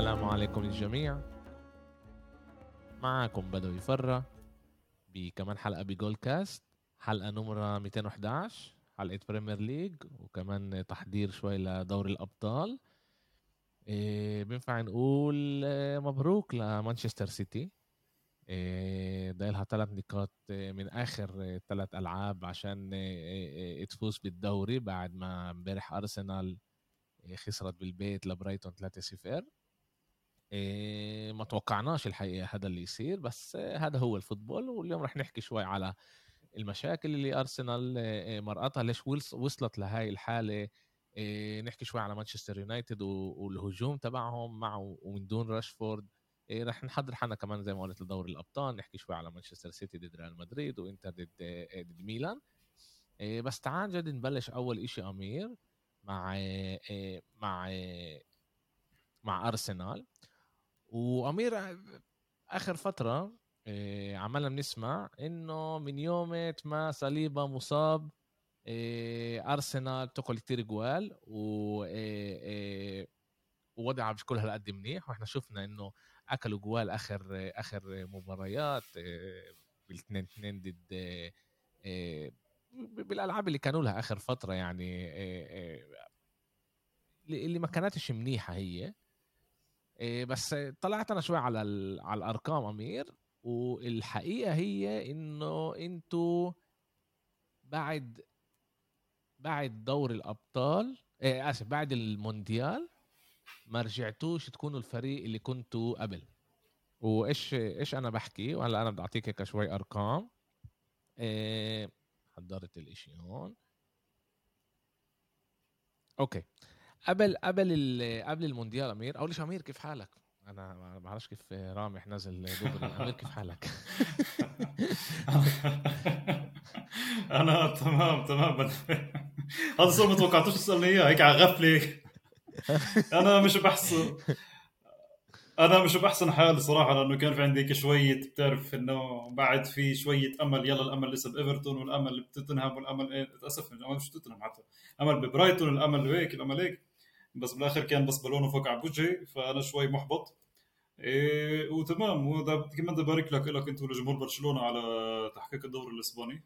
السلام عليكم للجميع. معكم بدو يفرى بكمان حلقة بجول كاست، حلقة نمرة 211، حلقة بريمير ليج وكمان تحضير شوي لدور الأبطال. بنفع نقول مبروك لمانشستر سيتي، ضايلها 3 نقاط من آخر 3 ألعاب عشان تفوز بالدوري، بعد ما امبارح أرسنال خسرت بالبيت لبرايتون 3-0. ما توقعناش الحقيقة هذا اللي يصير، بس هذا هو الفوتبول. واليوم رح نحكي شوي على المشاكل اللي أرسنال مرقتها، ليش وصلت لهاي الحالة. نحكي شوي على مانشستر يونايتد والهجوم تبعهم مع ومن دون راشفورد. رح نحضر حنا كمان زي ما قلت لدور الأبطال، نحكي شوي على مانشستر سيتي ضد ريال مدريد وإنتر ضد ميلان. بس تعال جد نبلش أول إشي أمير مع أرسنال. وأمير آخر فترة عملنا بنسمع إنه من يوم ما صليبة مصاب أرسنال بتقل كتير جوال ووضعها مش كل هالقد منيح، وإحنا شفنا إنه أكلوا جوال آخر مباريات بال2-2 ضد بالألعاب اللي كانوا لها آخر فترة، يعني اللي ما كانتش منيحة هي. بس طلعت أنا شوي على الأرقام أمير، والحقيقة هي إنه أنتوا بعد دور الأبطال بعد المونديال ما رجعتوش تكونوا الفريق اللي كنتوا قبل. وإيش أنا بحكي، وهلا أنا بدي أعطيك هيك شوي أرقام. حضرت الإشي هون. أوكي، قبل المونديال أمير، أول شيء أمير كيف حالك؟ أنا ما بعرفش كيف رامح نزل دغري. أمير كيف حالك؟ أنا تمام. هذا صار ما توقعتوش تسألني إياه هيك على غفلة. أنا مش بحسن حالي صراحة، لأنه كان في عندي شوية، بتعرف إنه بعد في شوية أمل. يلا الأمل لسه بإيفرتون، والأمل بتوتنهام، والأمل أسف الأمل مش توتنهام، حتى أمل ببرايتون، الأمل هيك الأمل هيك، بس بالآخر كان بس بالونه فوق على وجهي، فأنا شوي محبط. وتمام. وده كمان ببارك لك أنت ولجمهور برشلونة على تحقيق الدوري الإسباني،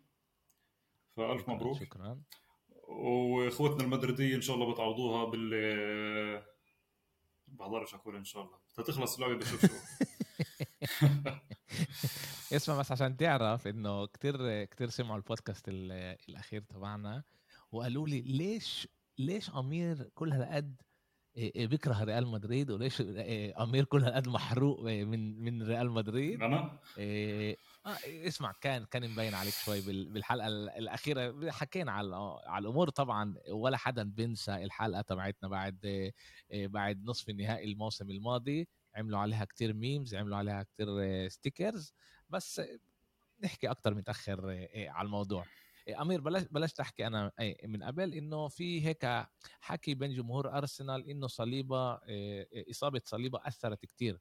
فألف مبروك. شكرا. وإخوتنا المدريدية إن شاء الله بتعوضوها بال بقدرش أقول إن شاء الله تتخلص اللعبة بشوف شو. اسمع، بس عشان تعرف إنه كتير سمعوا البودكاست الأخير تبعنا وقالوا لي ليش أمير كل هالقد بكره ريال مدريد، وليش أمير كل هالقد محروق من ريال مدريد. أنا اسمع، كان مبين عليك شوي بالحلقة الأخيرة. حكينا على الأمور طبعا، ولا حدا بنسى الحلقة تبعتنا بعد نصف النهائي الموسم الماضي. عملوا عليها كتير ميمز، عملوا عليها كتير ستيكرز، بس نحكي أكتر متأخر على الموضوع. أمير، بلاش تحكي أنا من قبل إنه في هيك حكي بين جمهور أرسنال إنه إصابة صليبة أثرت كتير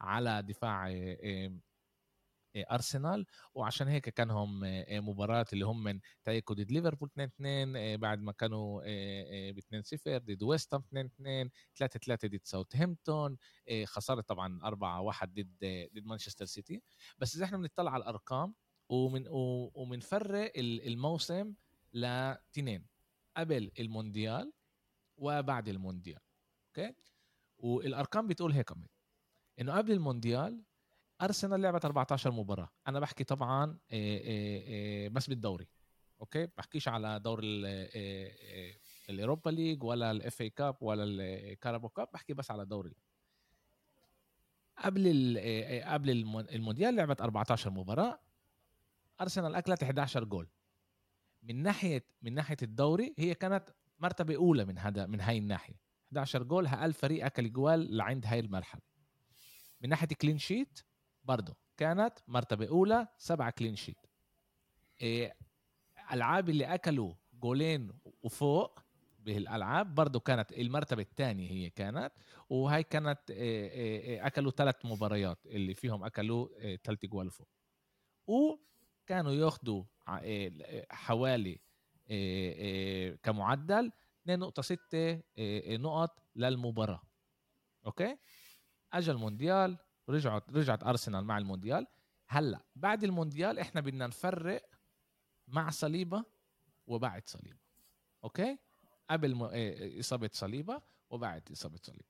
على دفاع أرسنال، وعشان هيك كانهم مباراة اللي هم من تايكو ضد ليفربول 2-2، بعد ما كانوا 2-0 ضد ويست هام 2-2، 3-3 ضد ساوثهامبتون، خسارة طبعا 4-1 ضد مانشستر سيتي. بس إذا إحنا بنطلع على الأرقام ومنفرق الموسم لتنين، قبل المونديال وبعد المونديال. أوكي، والأرقام بتقول هيك إنه قبل المونديال أرسنال لعبت 14 مباراة. أنا بحكي طبعاً بس بالدوري، أوكي؟ بحكيش على دور الأوروبا ليج ولا الإف اي كاب ولا الكارابو كاب، بحكي بس على دوري. قبل المونديال لعبت 14 مباراة، أرسنال أكلت 11 جول. من ناحية الدوري هي كانت مرتبة أولى من هاي الناحية، 11 جول. هقل فريق أكل جوال لعند هاي المرحلة. من ناحية كلين شيت برضو كانت مرتبة أولى، 7 كلين شيت. ألعاب اللي أكلوا جولين وفوق بهالألعاب برضو كانت المرتبة الثانية هي كانت، وهي كانت أكلوا 3 مباريات اللي فيهم أكلوا 3 جوال فوق، وكانوا يأخذوا حوالي كمعدل 2.6 نقط للمباراة. أوكي، اجى المونديال رجعت ارسنال مع المونديال. هلا بعد المونديال احنا بدنا نفرق مع صليبة وبعد صليبة، اوكي؟ قبل اصابة صليبة وبعد اصابة صليبة.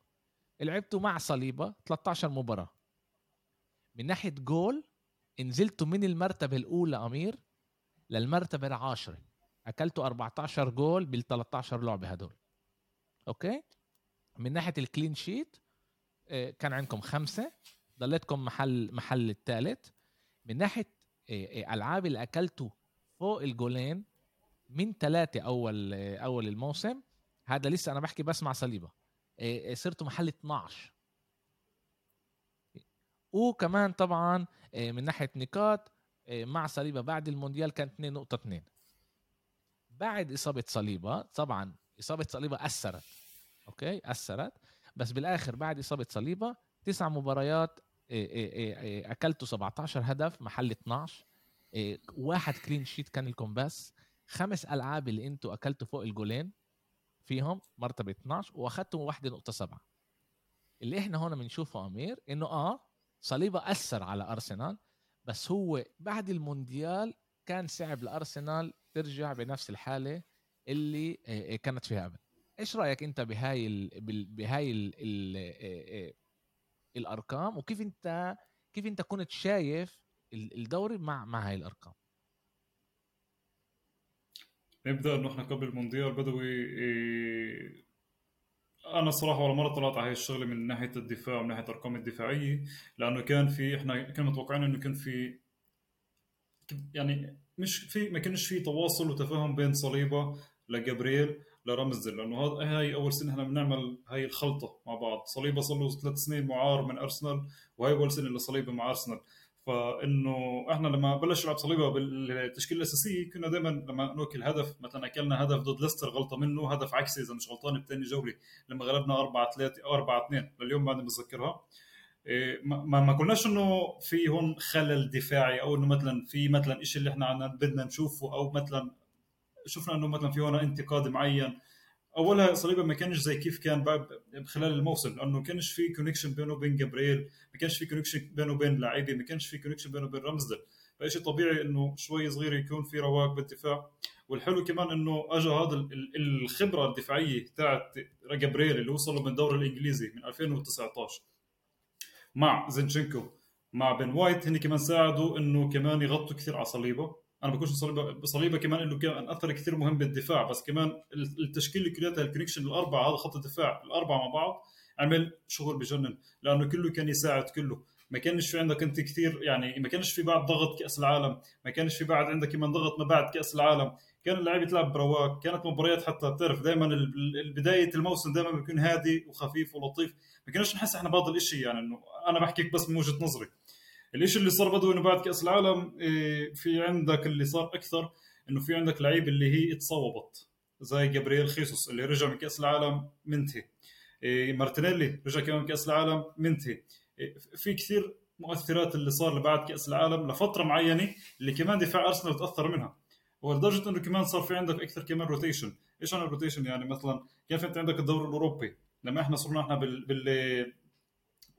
لعبتوا مع صليبة 13 مباراة. من ناحية جول انزلتوا من المرتبة الاولى امير للمرتبة 10، اكلتوا 14 جول بال13 لعبة هدول، اوكي؟ من ناحية الكلين شيت كان عندكم 5، ضليتكم محل الثالث. من ناحية العاب اللي اكلتوا فوق الجولين من 3 اول الموسم، هذا لسه انا بحكي بس مع صليبة، صرتوا محل 12. وكمان طبعا من ناحية نقاط مع صليبة بعد المونديال كانت 2.2. بعد اصابة صليبة طبعا اصابة صليبة اثرت، اوكي اثرت، بس بالاخر بعد اصابة صليبة 9 مباريات اكلتوا 17 هدف محل 12، 1 كلين شيت كان لكم بس، 5 العاب اللي انتوا اكلتوا فوق الجولين فيهم مرتبه 12 واخدتوا 1.7. اللي احنا هنا بنشوفه امير انه صليبة اثر على ارسنال، بس هو بعد المونديال كان صعب لارسنال ترجع بنفس الحاله اللي كانت فيها قبل. ايش رايك انت بهاي ال الارقام، وكيف انت كنت شايف الدوري مع هاي الارقام؟ نبدا انه احنا قبل المونديال بدوي انا صراحه ولا مره طلعت على هاي الشغله من ناحيه الدفاع ومن ناحيه الارقام الدفاعيه، لانه احنا كان متوقعين انه كان في يعني ما كانش في تواصل وتفاهم بين صليبة لجابرييل لرمزي، لانه هاي اول سنه احنا بنعمل هاي الخلطه مع بعض. صليبة صار له 3 سنين معار من ارسنال، وهي اول سنه لصليبة مع ارسنال. فانه احنا لما بلش نلعب صليبة بالتشكيله الاساسيه كنا دائما لما ناكل هدف، مثلا اكلنا هدف ضد ليستر غلطه منه، هدف عكسي اذا مش غلطان بتاني جوله لما غلبنا 4-3 او 4-2 لليوم بعد ما بتذكرها. ما قلناش انه في هون خلل دفاعي او انه مثلا في مثلا شيء اللي احنا بدنا نشوفه، او مثلا شفنا انه مثلا في هون انتقاد معين. اولها صليبة ما كانش زي كيف كان خلال الموسم، لانه كانش في كونكشن بينه وبين جابرييل، ما كانش في كونكشن بينه وبين لاعبي، ما كانش في كونكشن بينه وبين رمزدل. فشيء طبيعي انه شوي صغير يكون في رواق بالدفاع. والحلو كمان انه اجى هذا الخبره الدفاعيه تاعت جابرييل اللي وصلوا من الدوري الانجليزي من 2019 مع زينشينكو مع بن وايت، هن كمان ساعدوا انه كمان يغطوا كثير على صليبة. انا بقولش صليبة كمان انه كان اثر كثير مهم بالدفاع، بس كمان التشكيل كلياتها الكونكشن الاربعه، هذا خط الدفاع الاربعه مع بعض عمل شغل بجنن، لانه كله كان يساعد كله. ما كانش في عندك انت كثير يعني ما كانش في بعد ضغط كاس العالم، ما كانش في بعد عندك كمان ضغط ما بعد كاس العالم. كان اللاعب يلعب برواق، كانت مباريات حتى بتعرف دائما بدايه الموسم دائما بيكون هادي وخفيف ولطيف. ما كناش نحس احنا بهذا الشيء، يعني انه انا بحكيك بس من وجهه نظري. الشيء اللي صار بدو انه بعد كاس العالم في عندك اللي صار اكثر انه في عندك لعيب اللي هي اتصوبت زي جابرييل خيسوس اللي رجع من كاس العالم منتهي، مارتينيلي رجع كمان من كاس العالم منتهي. في كثير مؤثرات اللي صار لبعد كاس العالم لفتره معينه اللي كمان دفاع ارسنال تاثر منها، ولدرجه انه كمان صار في عندك اكثر كمان روتيشن. ايش انا الروتيشن؟ يعني مثلا كيف انت عندك الدوري الاوروبي لما احنا صرنا احنا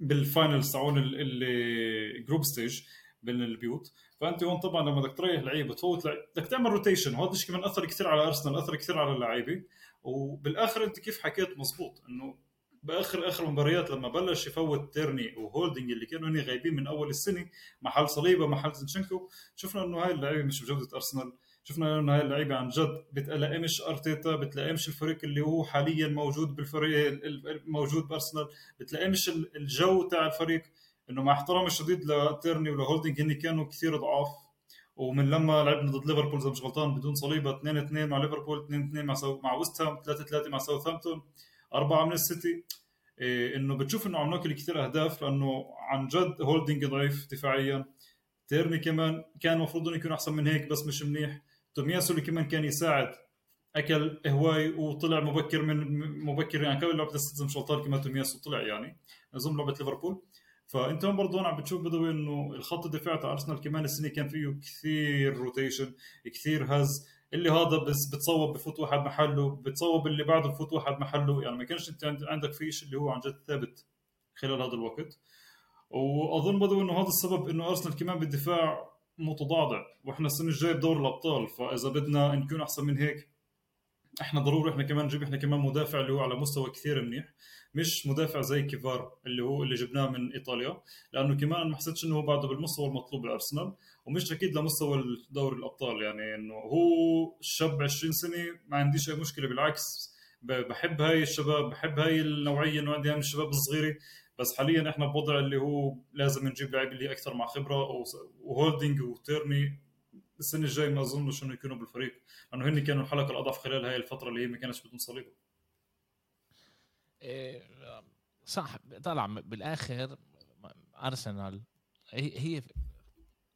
بالفاينل تاعون الجروب ستيج بين البيوت، فانت هون طبعا لما بدك تريح لعيبه تفوت بدك تعمل روتيشن، وهذا الشيء كمان اثر كثير على ارسنال، اثر كثير على اللعيبه. وبالاخر انت كيف حكيت مزبوط انه باخر مباريات لما بلش يفوت تيرني وهولدينج اللي كانوا هني غايبين من اول السنه محل صليبة محل زينشينكو، شفنا انه هاي اللعيبه مش بجوده ارسنال، شفنا انه هاي اللعيبه عن جد بتلائمش ارتيتا، بتلائمش الفريق اللي هو حاليا موجود بالفريق الموجود بارسنال، بتلائمش الجو تاع الفريق. انه مع احترامي الشديد لتيرني ولهولدينج هن كانوا كثير ضعاف، ومن لما لعبنا ضد ليفربول اذا مش غلطان بدون صليبة 2-2 مع ليفربول، 2-2 مع ويست هام، 3-3 مع ساوثهامبتون، 4 من السيتي. انه بتشوف انه عم ناكل كثير اهداف لانه عن جد هولدينج ضعيف دفاعيا. تيرني كمان كان المفروض انه يكون احسن من هيك بس مش منيح. تومياسو اللي كمان كان يساعد اكل هواي وطلع مبكر يعني قبل لعبه السيتي مش غلطان كمان تومياسو طلع يعني اظن لعبه ليفربول. فانت هون برضه عم بتشوف بدوي انه الخط الدفاع تاع ارسنال كمان السنه كان فيه كثير روتيشن، كثير هز اللي هذا بس بتصوب بفوت واحد محله، بتصوب اللي بعده بفوت واحد محله. يعني ما كانش انت عندك في شيء اللي هو عن جد ثابت خلال هذا الوقت. واظن برضو انه هذا السبب انه ارسنال كمان بالدفاع متضعضع، واحنا السنه الجايه بدور الابطال، فاذا بدنا نكون احسن من هيك احنا ضروري احنا كمان نجيب مدافع اللي هو على مستوى كثير منيح، مش مدافع زي كيفار اللي جبناه من ايطاليا، لانه كمان ما حسيتش انه هو بعده بالمستوى المطلوب لارسنال، ومش اكيد لمستوى دوري الابطال. يعني انه هو شاب 20 سنه ما عنديش اي مشكله، بالعكس بحب هاي الشباب، بحب هاي النوعيه انه عندي من الشباب الصغيره، بس حاليا احنا بوضع اللي هو لازم نجيب لاعب اللي اكثر مع خبره، وهولدينج وتيرني السنه الجاي ما اظنش انه يكونوا بالفريق، لانه هن كانوا الحلقه الاضعف خلال هاي الفتره اللي هي ما كانتش بدون صليبه. صح، طلع بالاخر ارسنال هي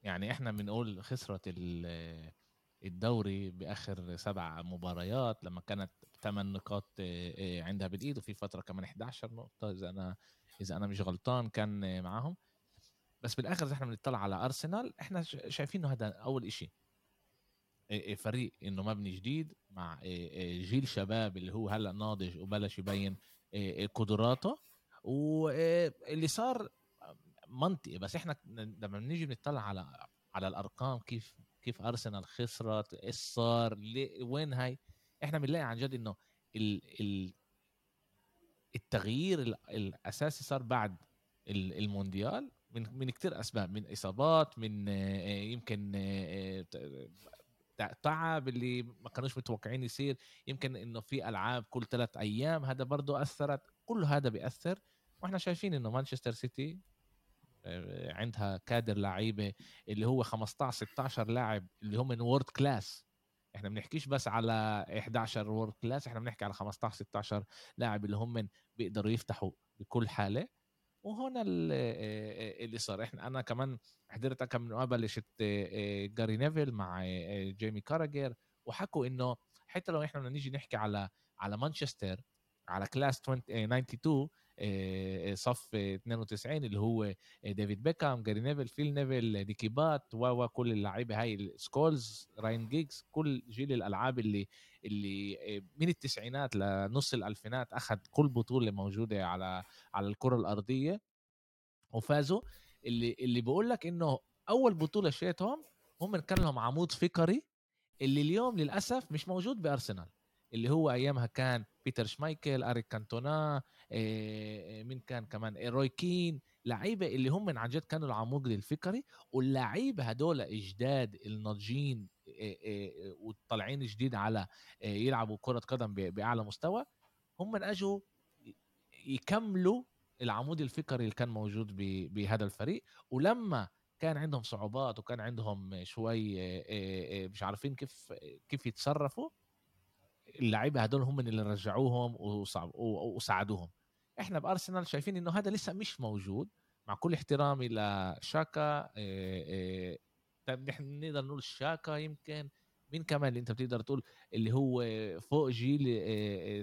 يعني احنا بنقول خسرت الدوري باخر 7 مباريات لما كانت 8 نقاط عندها بالايد، وفي فتره كمان 11 نقطه اذا انا مش غلطان كان معاهم. بس بالاخر احنا بنطلع على ارسنال، احنا شايفين انه هذا اول شيء فريق انه مبني جديد مع جيل شباب اللي هو هلا ناضج وبلش يبين قدراته، واللي صار منطقي. بس احنا لما بنيجي بنطلع على الارقام، كيف ارسنال خسرت، ايش صار، وين هاي، احنا بنلاقي عن جد انه التغيير الاساسي صار بعد المونديال من كتير أسباب، من إصابات، من يمكن تعب اللي ما كانوش متوقعين يصير، يمكن إنه في ألعاب كل 3 أيام، هذا برضو أثرت، كل هذا بيأثر. وإحنا شايفين إنه مانشستر سيتي عندها كادر لعيبة اللي هو 15-16 لاعب اللي هم من وورد كلاس، إحنا بنحكيش بس على 11 وورد كلاس، إحنا بنحكي على 15-16 لاعب اللي هم من بيقدروا يفتحوا بكل حالة. وهنا اللي صار، انا كمان حضرت كم مقابله جاري نيفل مع جيمي كاراجر، وحكوا انه حتى لو احنا نيجي نحكي على مانشستر، على كلاس 92 صف 92 اللي هو ديفيد بيكام، جاري نيفل، فيل نيفل، ديكي بات، وكل اللعيبه هاي، سكولز، راين جيجز، كل جيل الالعاب اللي من التسعينات لنص الالفينات اخذ كل بطوله موجوده على الكره الارضيه وفازوا. اللي بقول لك انه اول بطوله شيتهم هم كان لهم عمود فكري اللي اليوم للاسف مش موجود بارسنال، اللي هو ايامها كان بيتر شمايكل، اريك كانتونا، مين كان كمان، روي كين، لعيبه اللي هم من عن جد كانوا العمود الفكري، واللعيبه هدول اجداد الناضجين والطالعين جديد على يلعبوا كره قدم باعلى مستوى، هم من اجوا يكملوا العمود الفكري اللي كان موجود بهذا الفريق. ولما كان عندهم صعوبات وكان عندهم شوي مش عارفين كيف يتصرفوا، اللعيبه هدول هم من اللي رجعوهم وساعدوهم. احنا بارسنال شايفين انه هذا لسه مش موجود، مع كل احترامي لشاكا، نحن نقدر نقول شاكا، يمكن مين كمان اللي انت بتقدر تقول اللي هو فوق جيل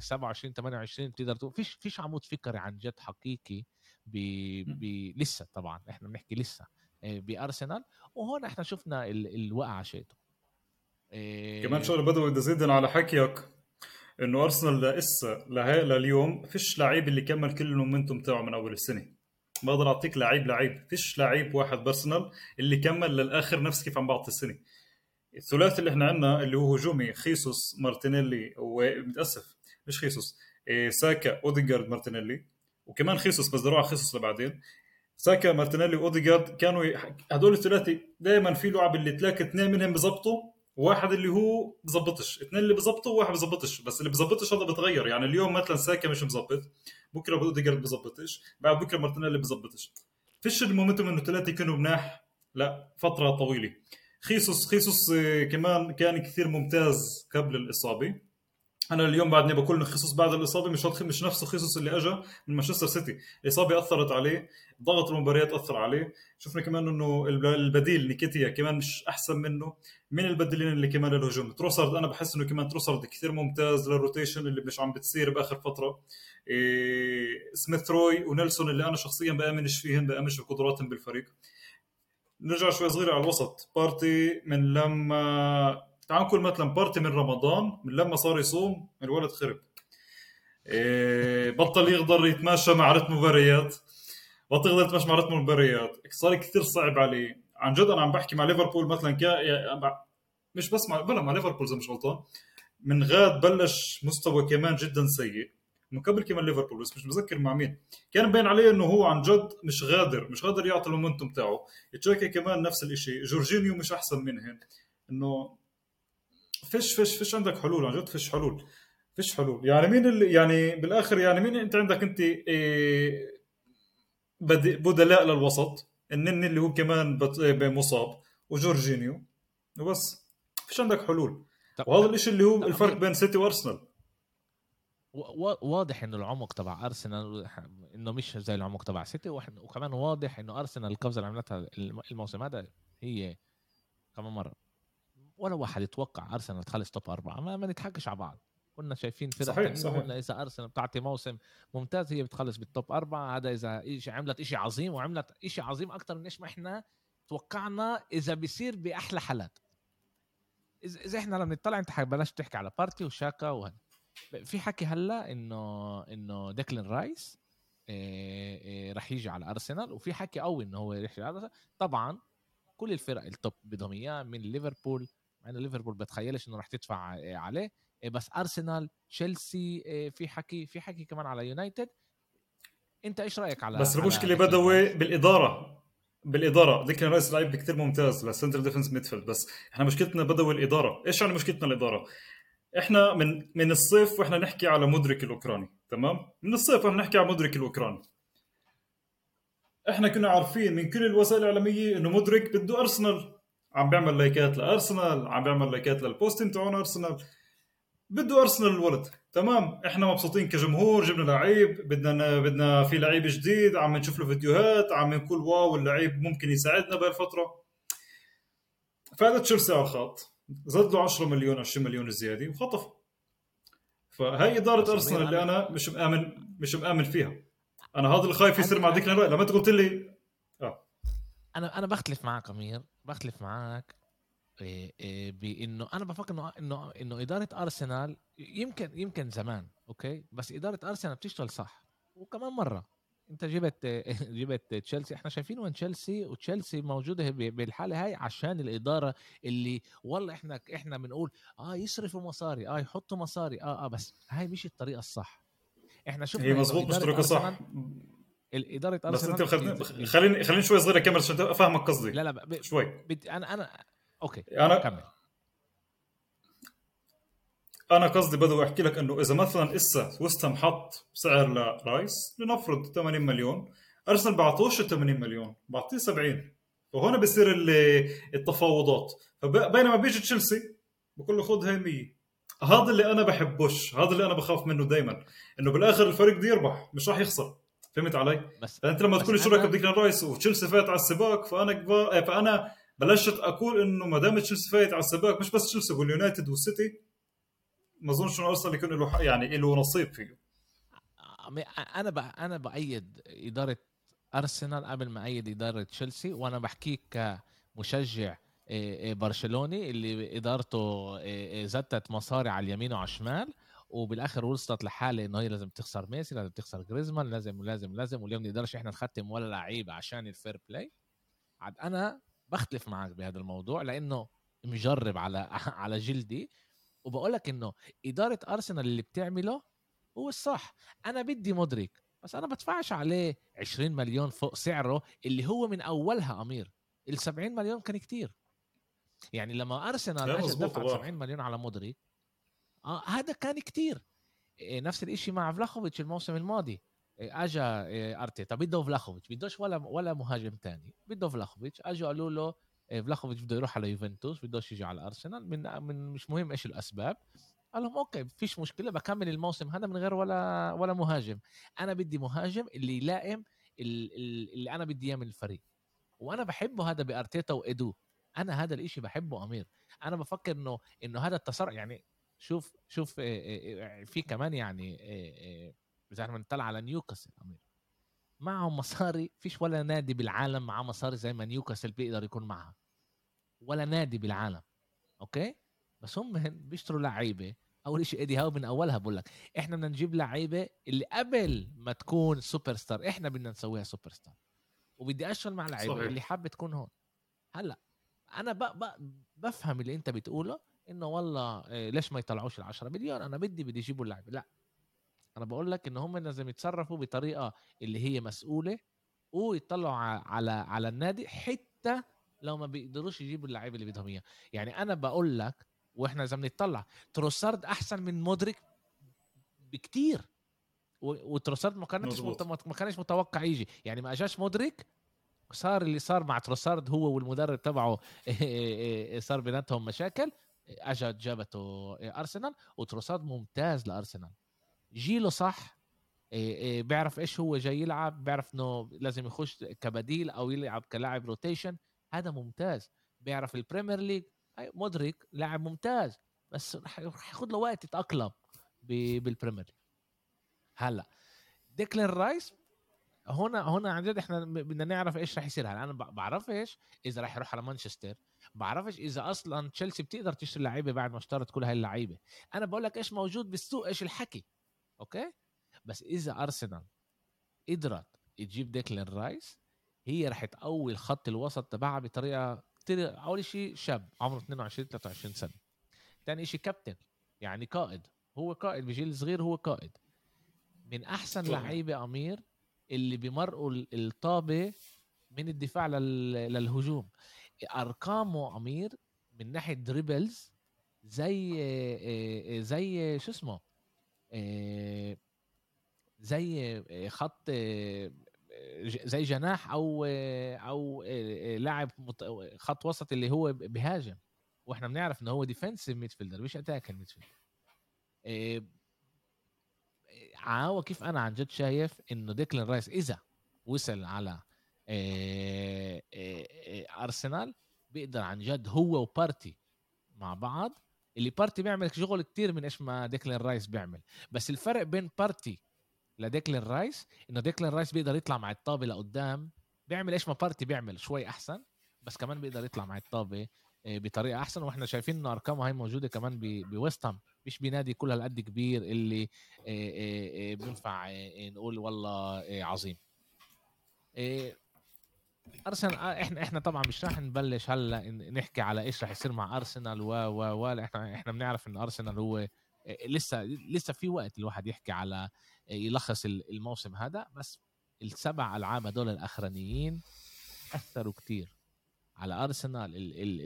27-28، بتقدر تقول فيش عمود فكري عن جد حقيقي لسه، طبعا احنا بنحكي لسه بارسنال. وهون احنا شفنا الوقعه شيته كمان شغله بدوي تزيدن على حكيك انه ارسنال لسه لليوم فيش لعيب اللي كمل كل المومنتوم تاعه من اول السنه، ما اقدر اعطيك لعيب، فيش لعيب واحد بارسنال اللي كمل للاخر نفس كيف عم بعطي السنه. الثلاث اللي احنا عندنا اللي هو هجومي خيسوس مارتينيلي، ومتاسف مش خيسوس، ساكا اوديغارد مارتينيلي، وكمان خيسوس بس دروع خيسوس لبعدين، ساكا مارتينيلي اوديغارد، كانوا هدول الثلاثه دائما في لعب اللي تلاقي 2 منهم بزبطوا، واحد اللي هو بزبطش، 2 اللي بزبطه وواحد بزبطش، بس اللي بزبطش هذا بتغير. يعني اليوم مثلا ساكا مش مزبط، بكره بوديجارد بزبطش، بعد بكره مارتينيلي بزبطش، فيش المومنتوم انه ثلاثه كانوا مناح لا فتره طويله. خيسوس كمان كان كثير ممتاز قبل الاصابه، انا اليوم بعدني بقول خيسوس بعد الاصابه مش نفسه خيسوس اللي اجى من مانشستر سيتي، الاصابه اثرت عليه، ضغط المباريات اثر عليه. شفنا كمان انه البديل نيكيتيا كمان مش احسن منه، من البديلين اللي كمان للهجوم تروسارد، انا بحس انه كمان تروسارد كثير ممتاز للروتيشن اللي مش عم بتصير باخر فتره، سميث روي ونيلسون اللي انا شخصيا بامنش بقدراتهم بالفريق. نرجع شوي صغيره على الوسط، بارتي من لما تعال نقول مثلا بارتي من رمضان، من لما صار يصوم الولد خرب، بطل يقدر يتماشى مع رتم مباريات، ما تغلط باش مرات مباريات صار كثير صعب عليه عن جد. انا عم بحكي مع ليفربول مثلا مش بس مع ليفربول زي مش غلطان من غاد بلش مستوى كمان جدا سيء من قبل كمان ليفربول بس مش مذكر مع مين كان مبين عليه انه هو عن جد مش قادر يعطي المومنتوم بتاعه. تشاكا كمان نفس الاشي، جورجينيو مش احسن منهم. انه فيش عندك حلول عن جد، فيش حلول يعني مين اللي يعني بالاخر يعني مين انت عندك انت بدلاء للوسط النني اللي هو كمان مصاب وجورجينيو وبس، فيش عندك حلول. وهذا الاشي اللي هو الفرق بين سيتي وارسنال. واضح انه العمق تبع ارسنال انه مش زي العمق تبع سيتي، وكمان واضح انه ارسنال القفزه اللي عملتها الموسم هذا هي كمان مره ولا واحد يتوقع ارسنال تخلص توب 4. ما نضحكش على بعض، كنا شايفين فرق تانيين اذا ارسنال بتعطي موسم ممتاز هي بتخلص بالتوب 4. هذا اذا شيء عملت شيء عظيم، وعملت شيء عظيم اكثر من ايش ما احنا توقعنا اذا بيصير باحلى حالات. اذا احنا لما نطلع انت بلاش تحكي على بارتي وشاكا وهذا في حكي هلا انه ديكلين رايس راح يجي على ارسنال، وفي حكي قوي انه هو راح يجي على ارسنال. طبعا كل الفرق التوب بدهم اياه من ليفربول، مع انه ليفربول بتخيلش انه راح تدفع عليه، بس ارسنال تشيلسي في حكي كمان على يونايتد. انت ايش رايك على بس المشكله بدوي بالاداره ديكلين رايس لعيب كتير ممتاز للسنتر ديفنس ميدفيلد، بس احنا مشكلتنا بدوي الاداره. ايش يعني مشكلتنا الاداره؟ احنا من الصيف واحنا نحكي على مدرك الاوكراني، تمام؟ من الصيف واحنا نحكي على مدرك الاوكراني. احنا كنا عارفين من كل الوسائل الاعلاميه انه مدرك بده ارسنال، عم بيعمل لايكات لارسنال، عم بيعمل لايكات للبوستين تاعون ارسنال، بده ارسنال الولد، تمام؟ احنا مبسوطين كجمهور، جبنا لعيب، بدنا في لعيب جديد، عم نشوف له فيديوهات، عم نقول واو اللعيب ممكن يساعدنا بهالفتره. فهذا تشيلسي على الخط زاد له 10 مليون 20 مليون زياده وخطف. فهي اداره ارسنال اللي انا مش مآمن فيها. انا هذا اللي خايف يصير مع ديكلان رايس. لما انت قلت لي انا بختلف معك امير، بختلف معك بانه انا بفكر انه اداره ارسنال يمكن زمان اوكي، بس اداره ارسنال بتشتغل صح. وكمان مره انت جبت تشيلسي، احنا شايفين وين تشيلسي، وتشيلسي موجوده بالحاله هاي عشان الاداره اللي والله احنا بنقول يصرفوا مصاري، يحطوا مصاري، بس هاي مش الطريقه الصح. احنا شفنا هي مظبوط مش الطريقه الصح الاداره ارسنال. بس انت خليني شوي صغيره كاميرا عشان افهمك قصدي. لا شوي انا اوكي كمل. انا قصدي بدي احكي لك انه اذا مثلا اسا وستهم حط سعر لرايس لنفرض 80 مليون، ارسنال بعطوش 80 مليون، بعطيه 70، وهنا بصير التفاوضات. بينما بيجي تشيلسي بقول له خذ هي 100. هذا اللي انا بحبوش، هذا اللي انا بخاف منه دائما، انه بالاخر الفريق بده يربح مش راح يخسر. فهمت علي؟ فانت لما تقول شو رايك بديكلان رايس وتشيلسي فات على السباق، فانا بلشت اقول انه ما دام تشيلسي فات على السباق، مش بس تشيلسي واليونايتد والسيتي، ما اظنش انه ارسنال يكون له يعني له نصيب فيه. انا بايد اداره ارسنال قبل ما ايد اداره تشيلسي، وانا بحكيك كمشجع برشلوني اللي ادارته زتت مصاري على اليمين وعلى الشمال، وبالاخر وصلت لحاله انه هي لازم تخسر ميسي، لازم تخسر جريزمان، لازم واليوم نقدرش احنا نختم ولا لعيب عشان الفير بلاي. عاد انا بختلف معك بهذا الموضوع لانه مجرب على جلدي، وبقولك انه اداره ارسنال اللي بتعمله هو الصح. انا بدي مدرك، بس انا بدفعش عليه 20 مليون فوق سعره اللي هو من اولها امير. ال70 مليون كان كتير، يعني لما ارسنال اجى دفع 70 مليون على مدرك هذا كان كتير. نفس الاشي مع فلاخوفيتش الموسم الماضي، اجى ارتيتا بده فلاخوفيتش، بدهش ولا مهاجم تاني، بده فلاخوفيتش. اجوا قالوا له فلاخوفيتش بده يروح على يوفنتوس، بدهش يجي على ارسنال من مش مهم ايش الاسباب. قال لهم اوكي فيش مشكله، بكمل الموسم هذا من غير ولا مهاجم. انا بدي مهاجم اللي يلائم اللي انا بدي اياه من الفريق، وانا بحبه هذا بارتيتا وادو. انا هذا الاشي بحبه امير. انا بفكر انه هذا التسرع، يعني شوف في كمان يعني زي ما نطلع على نيوكاسل امير، معهم مصاري. فيش ولا نادي بالعالم معه مصاري زي ما نيوكاسل بيقدر يكون معها، ولا نادي بالعالم اوكي. بس هم بيشتروا لعيبه اول شيء ايدي هاو من اولها بقول لك احنا بدنا نجيب لعيبه اللي قبل ما تكون سوبر ستار احنا بدنا نسويها سوبر ستار. وبدي اشتغل مع لعيبه اللي حابه تكون هون. هلا انا بفهم اللي انت بتقوله انه والله ليش ما يطلعوش العشرة مليون انا بدي يجيبوا اللعيبه. لا انا بقول لك ان هم لازم يتصرفوا بطريقه اللي هي مسؤوله ويطلعوا على النادي حتى لو ما بيقدروش يجيبوا اللعيبه اللي بدهم اياها. يعني انا بقول لك واحنا لازم نطلع تروسارد احسن من مودريك بكتير وتروسارد ما كانش متوقع يجي. يعني ما اجاش مودريك صار اللي صار مع تروسارد هو والمدرب تبعه صار بيناتهم مشاكل اجا جابته ارسنال وتروسارد ممتاز لارسنال جيله صح بيعرف ايش هو جاي يلعب بيعرف انه لازم يخش كبديل او يلعب كلاعب روتيشن هذا ممتاز بيعرف البريمير ليج. مودريك لاعب ممتاز بس رح ياخد له وقت يتأقلم بالبريمير. هلا ديكلين رايس هنا عن جد احنا بدنا نعرف ايش رح يصير. هلا انا بعرفش اذا رح يروح على مانشستر بعرفش اذا اصلا تشيلسي بتقدر تشتري لعيبه بعد ما اشترت كل هاي اللعيبه. انا بقول لك ايش موجود بالسوق ايش الحكي اوكي. بس اذا ارسنال قدرت تجيب ديكلين رايس هي رح تقوي الخط الوسط تبعها بطريقه. اول شيء شاب عمره 22 23 سنه. ثاني شيء كابتن يعني قائد هو قائد بجيل صغير هو قائد من احسن لعيبه امير اللي بيمرقوا الطابه من الدفاع للهجوم. ارقامه امير من ناحيه دريبلز زي شو اسمه زي خط زي جناح او لاعب خط وسط اللي هو بهاجم واحنا بنعرف انه هو ديفنسيف ميدفيلدر مش اتاكل ميدفيلدر. عاوة كيف انا عن جد شايف انه ديكلين رايس اذا وصل على ارسنال بيقدر عن جد هو وبارتي مع بعض اللي بارتي بيعمل شغل كتير من ايش ما ديكلين رايس بيعمل. بس الفرق بين بارتي لديكلين رايس انه ديكلين رايس بيقدر يطلع مع الطابه لقدام بيعمل ايش ما بارتي بيعمل شوي احسن بس كمان بيقدر يطلع مع الطابه بطريقه احسن. واحنا شايفين ان ارقامه هاي موجوده كمان بويست هام مش بنادي كل هالقد كبير اللي بنفع نقول والله عظيم. ارسنال احنا طبعا مش راح نبلش هلا نحكي على ايش راح يصير مع ارسنال احنا بنعرف ان ارسنال هو لسه في وقت الواحد يحكي على يلخص الموسم هذا. بس السبع ألعاب هدول الأخرانيين أثروا كتير على أرسنال.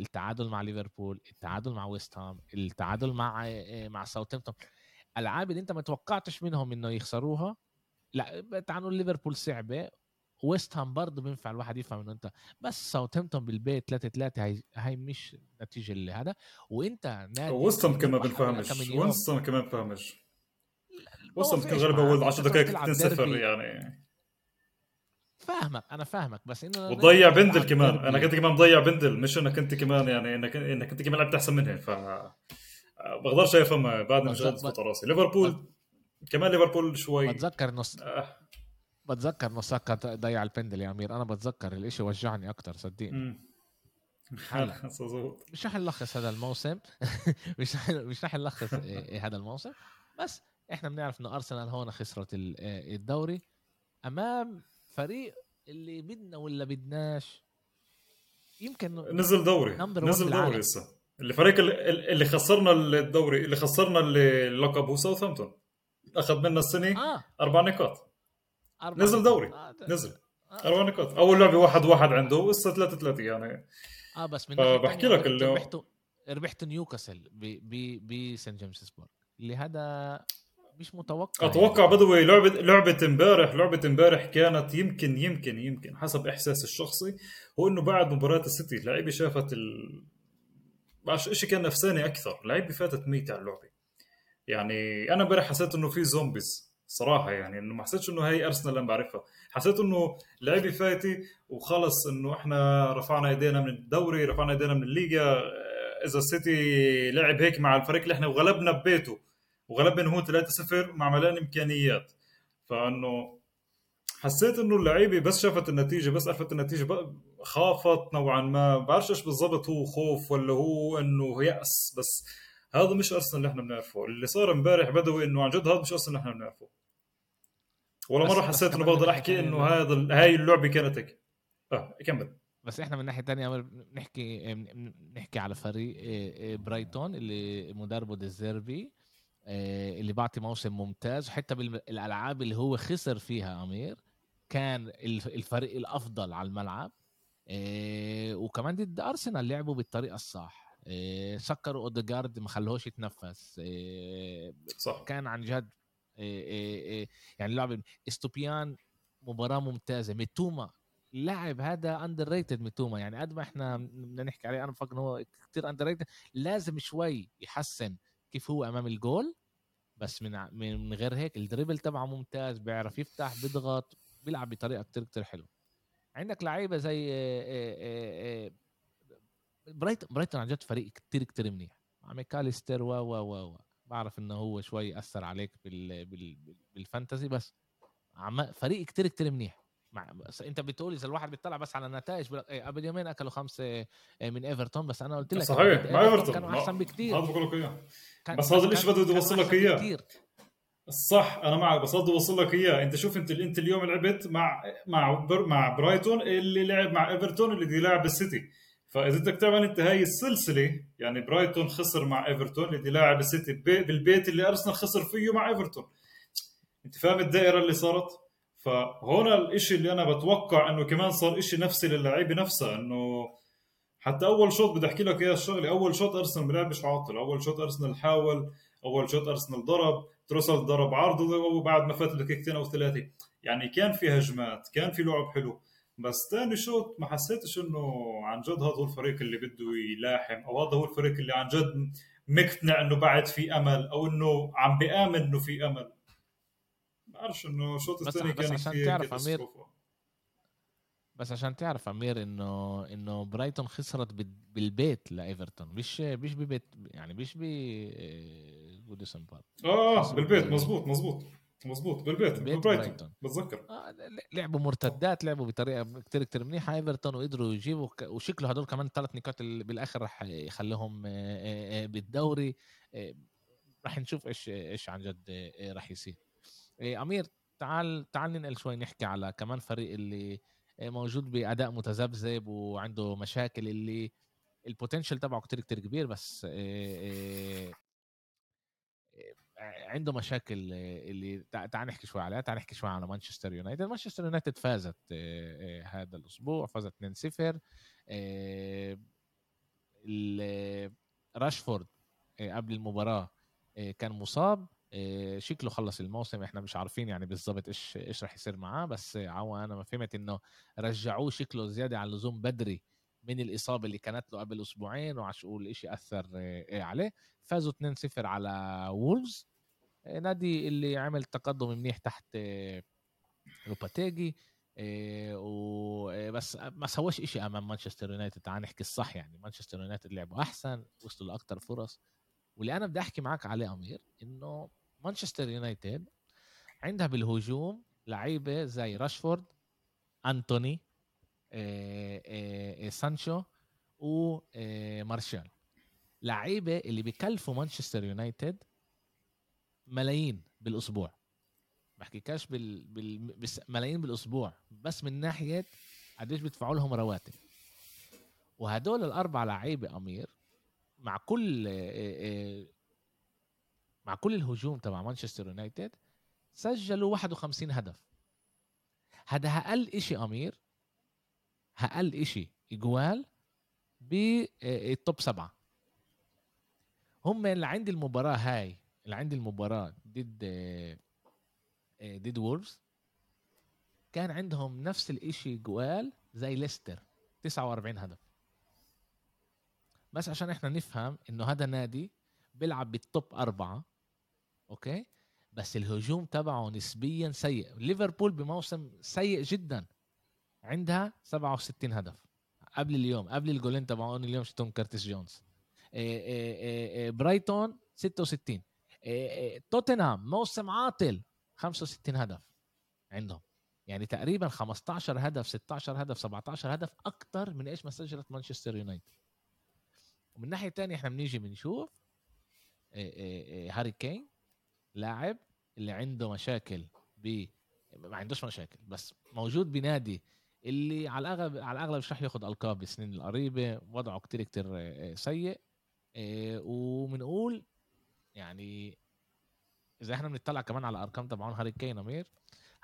التعادل مع ليفربول التعادل مع ويست هام التعادل مع ساوثامبتون ألعاب اللي أنت ما توقعتش منهم إنه يخسروها. لا تعانوا ليفربول صعبة ويست هام برضه بينفع الواحد يفهم إنه أنت بس ساوثامبتون بالبيت 3-3 هاي مش نتيجة اللي هذا وأنت ويست هام كمان بنفهمش ويست هام كمان بنفهمش وصلت غالبا اول 10 دقائق 2-0 يعني فاهمك انا فاهمك بس انه وضيع بندل كمان انا كنت كمان مضيع بندل مش انك انت كمان يعني انك انت كمان لعبت احسن منهم ف بقدرش افهم بعد ما شغلت راسي. ليفربول كمان ليفربول شوي بتذكر نص كان ضيع البندل يا امير انا بتذكر الاشي وجعني اكتر صدقني. مش رح نلخص هذا الموسم مش رح نلخص هذا الموسم بس احنا بنعرف ان ارسنال هون خسرت الدوري امام فريق اللي بدنا ولا بدناش يمكن نزل دوري هسه الفريق اللي خسرنا الدوري اللي خسرنا اللقب هو ساوثامبتون اخذ منا السنه 4 نقاط نزل دوري نزل 4 نقاط اول لعبه 1-1 عنده هسه 3-3 يعني بس من بحكي لك ربحت نيوكاسل ب سان جيمس بارك اللي هذا مش متوقع اتوقع يعني. بدوي لعبه امبارح كانت يمكن حسب احساس الشخصي هو انه بعد مباراه السيتي لعيبه شافت مش شيء كان نفساني اكثر لعيبه فاتت ميت على اللعبه. يعني انا امبارح حسيت انه في زومبيز صراحه يعني انه ما حسيتش انه هي ارسنال اللي بعرفها حسيت انه لعيبه فاتي وخلص انه احنا رفعنا ايدينا من الدوري رفعنا ايدينا من الليغا. اذا السيتي لعب هيك مع الفريق اللي احنا وغلبنا ببيته وغلبنا هو 3-0 مع ملان امكانيات فانه حسيت انه اللعيبه بس شافت النتيجه بس عرفت النتيجه خافت نوعا ما بعرفش ايش بالضبط هو خوف ولا هو انه يأس بس هذا مش أرسنال اللي احنا بنعرفه. اللي صار امبارح بدوي انه عن جد هذا مش أرسنال اللي احنا بنعرفه. ولا مرة حسيت انه بقدر احكي انه هاي اللعبة كانتك. اكمل. بس احنا من ناحية تانية بنحكي على فريق برايتون اللي مدربه ديزيربي اللي بعطي موسم ممتاز، حتى بالالعاب اللي هو خسر فيها امير كان الفريق الافضل على الملعب. وكمان ضد ارسنال لعبوا بالطريقة الصح، سكروا اوديجارد ما خلوهوش يتنفس. كان عن جد يعني لعب استوبيان مباراة ممتازة. ميتوما لاعب هذا اندر ريتد. ميتوما يعني قد ما احنا بدنا نحكي عليه، انا بفكر انه هو كتير اندر ريتد، لازم شوي يحسن كيف هو امام الجول. بس من غير هيك الدريبل تبعه ممتاز، بيعرف يفتح، بيضغط، بيلعب بطريقة كتير كتير حلو. عندك لعيبة زي برايتون عن جد فريق كتير كتير منيح. ميكاليستر بعرف انه هو شوي اثر عليك بالفانتازي، بس فريق كتير كتير منيح. بس انت بتقول اذا الواحد بيطلع بس على النتائج، قبل يومين اكلوا 5 من ايفرتون، بس انا قلت لك صحيح مع ايفرتون كانوا احسن بكتير. هذا بقول لك اياه، بس هذا الشيء بده يوصل لك اياه الصح. انا معك، بس بده يوصل لك اياه. انت شوف، انت اليوم لعبت مع برايتون اللي لعب مع ايفرتون اللي بده يلعب السيتي. فاذا بدك تعمل انت هاي السلسله، يعني برايتون خسر مع ايفرتون اللي لاعب السيتي بالبيت اللي ارسنال خسر فيه مع ايفرتون، انت فاهم الدائره اللي صارت. فهنا الاشي اللي انا بتوقع انه كمان صار اشي نفسي للاعيبه نفسها، انه حتى اول شوط بدي احكي لك اياه الشغله. اول شوط ارسنال بيلعبش عاطل، اول شوط ارسنال حاول، اول شوط ارسنال ضرب تروسل، ضرب عرضه وبعد ما فات الكيكتين او ثلاثه، يعني كان في هجمات، كان في لعب حلو. بس تاني شوط ما حسيتش انه عن جد هذا هو الفريق اللي بده يلاحم، او هذا هو الفريق اللي عن جد مقتنع انه بعد في امل، او انه عم بيامن انه في امل. ما بعرفش انه الشوط الثاني كان عشان تعرف امير الصوفة. بس عشان تعرف امير انه برايتون خسرت بالبيت لايفرتون، مش ببيت، يعني مش بجوديسون بارك. بالبيت مزبوط بالبيت بتذكر لعبوا مرتدات، لعبوا بطريقه كتير كتير منيحه ايفرتون، وقدروا يجيبوا وشكله هدول كمان 3 نقاط بالاخر راح يخليهم بالدوري. راح نشوف ايش عن جد راح يصير. امير تعال ننقل شوي، نحكي على كمان فريق اللي موجود باداء متذبذب وعنده مشاكل، اللي البوتنشال تبعه كتير كتير كبير، بس عنده مشاكل. اللي تعال نحكي شوي عليها. تعال نحكي شوي على مانشستر يونايتد فازت هذا الاسبوع، فازت 2-0. راشفورد قبل المباراه كان مصاب، شكله خلص الموسم، احنا مش عارفين يعني بالضبط ايش راح يصير معاه. بس انا ما فهمت انه رجعوه شكله زياده عن اللزوم بدري من الإصابة اللي كانت له قبل أسبوعين، وعشقوا الإشي أثر عليه. فازوا 2-0 على وولفز، نادي اللي عمل تقدم منيح تحت لوباتيجي، بس ما سواش إشي أمام مانشستر يونايتد. تعال نحكي الصح، يعني مانشستر يونايتد لعبوا أحسن، وصلوا لأكتر فرص. واللي أنا بدي أحكي معك عليه أمير، إنه مانشستر يونايتد عندها بالهجوم لعيبة زي راشفورد، أنتوني، سانشو ومارشال، لعيبة اللي بيكلفوا مانشستر يونايتد ملايين بالأسبوع. بحكيكاش ملايين بالأسبوع، بس من ناحية قديش بيدفعوا لهم رواتب. وهدول الأربع لعيبة أمير مع كل الهجوم تبع مانشستر يونايتد سجلوا 51 هدف. هذا أقل إشي أمير، هقل إشي إجوال بالتوب 7. هم اللي عند المباراة هاي، اللي عند المباراة ضد وولفز، كان عندهم نفس الإشي إجوال زي ليستر، 49 هدف. بس عشان إحنا نفهم إنه هذا نادي بيلعب بالتوب 4، أوكي، بس الهجوم تبعه نسبيا سيء. ليفربول بموسم سيء جدا، عندها 67 هدف قبل اليوم، قبل الجولين تبعون اليوم شتون كارتيس جونز. برايتون 66. توتنهام موسم عاطل 65 هدف عندهم، يعني تقريبا 15 هدف، 16 هدف، 17 هدف أكتر من إيش ما سجلت مانشستر يونايتد. ومن ناحية تانية إحنا بنيجي بنشوف هاري كين لاعب اللي عنده مشاكل ما عندوش مشاكل بس موجود بنادي اللي على الاغلب مش راح ياخد القاب السنين القريبه, وضعه كتير سيء. وبنقول يعني اذا احنا بنطلع كمان على ارقام تبعون هاري كين, امير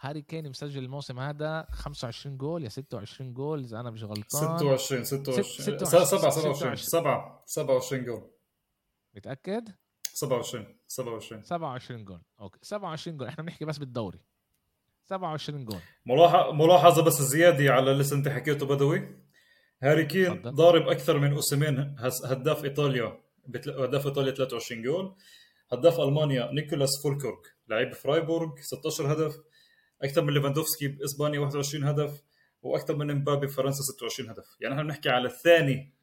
هاري كين مسجل الموسم هذا 25 جول يا 26 جول اذا انا مش غلطان. 27 جول, متاكد 27 جول. اوكي 27 جول, احنا بنحكي بس بالدوري 27 جول. ملاحظه بس زياده على اللي انت حكيته بدوي, هاري كين ضارب اكثر من اوسيمين, هداف ايطاليا هداف ايطاليا 23 جول, هداف المانيا نيكولاس فولكورك لاعب فرايبورغ 16 هدف, اكثر من ليفاندوفسكي باسبانيا 21 هدف, واكثر من امبابي بفرنسا 26 هدف. يعني احنا بنحكي على الثاني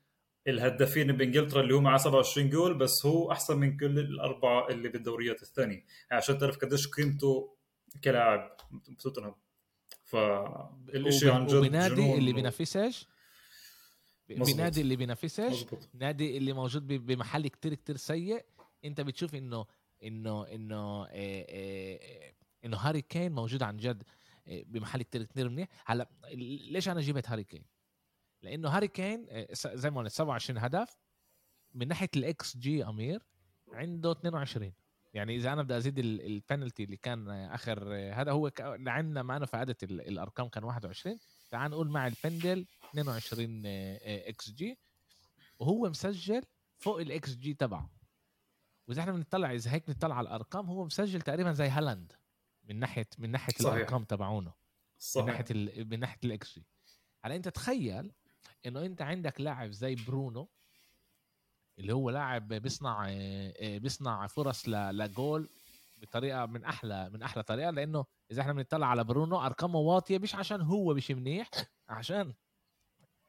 الهدافين بانجلترا اللي هو معه 27 جول, بس هو احسن من كل الاربعه اللي بالدوريات الثانيه, عشان تعرف قديش قيمته كلاعب بتوتنهام. فالشيء عن جد بنادي اللي بينافسش, بنادي اللي بينافسش, نادي اللي موجود بمحل كتير سيء. انت بتشوف انه هاري كين موجود عن جد بمحل كتير منيح. هلا ليش انا جبت هاري كين؟ لانه هاري كين زي ما قلنا 27 هدف, من ناحيه الاكس جي امير عنده 22. يعني اذا انا بدي ازيد البنالتي اللي كان اخر هذا, هو لعنا معنا فعاده الارقام كان 21, تعال نقول مع البندل 22 اكس جي, وهو مسجل فوق الاكس جي تبعه. واذا احنا بنطلع اذا هيك نطلع على الارقام, هو مسجل تقريبا زي هالاند من ناحيه الارقام تبعونه, من ناحيه الاكس جي. على انت تخيل انه انت عندك لاعب زي برونو اللي هو لاعب بيصنع فرص لجول بطريقه من احلى طريقه. لانه اذا احنا بنطلع على برونو ارقامه واطيه, مش عشان هو مش منيح, عشان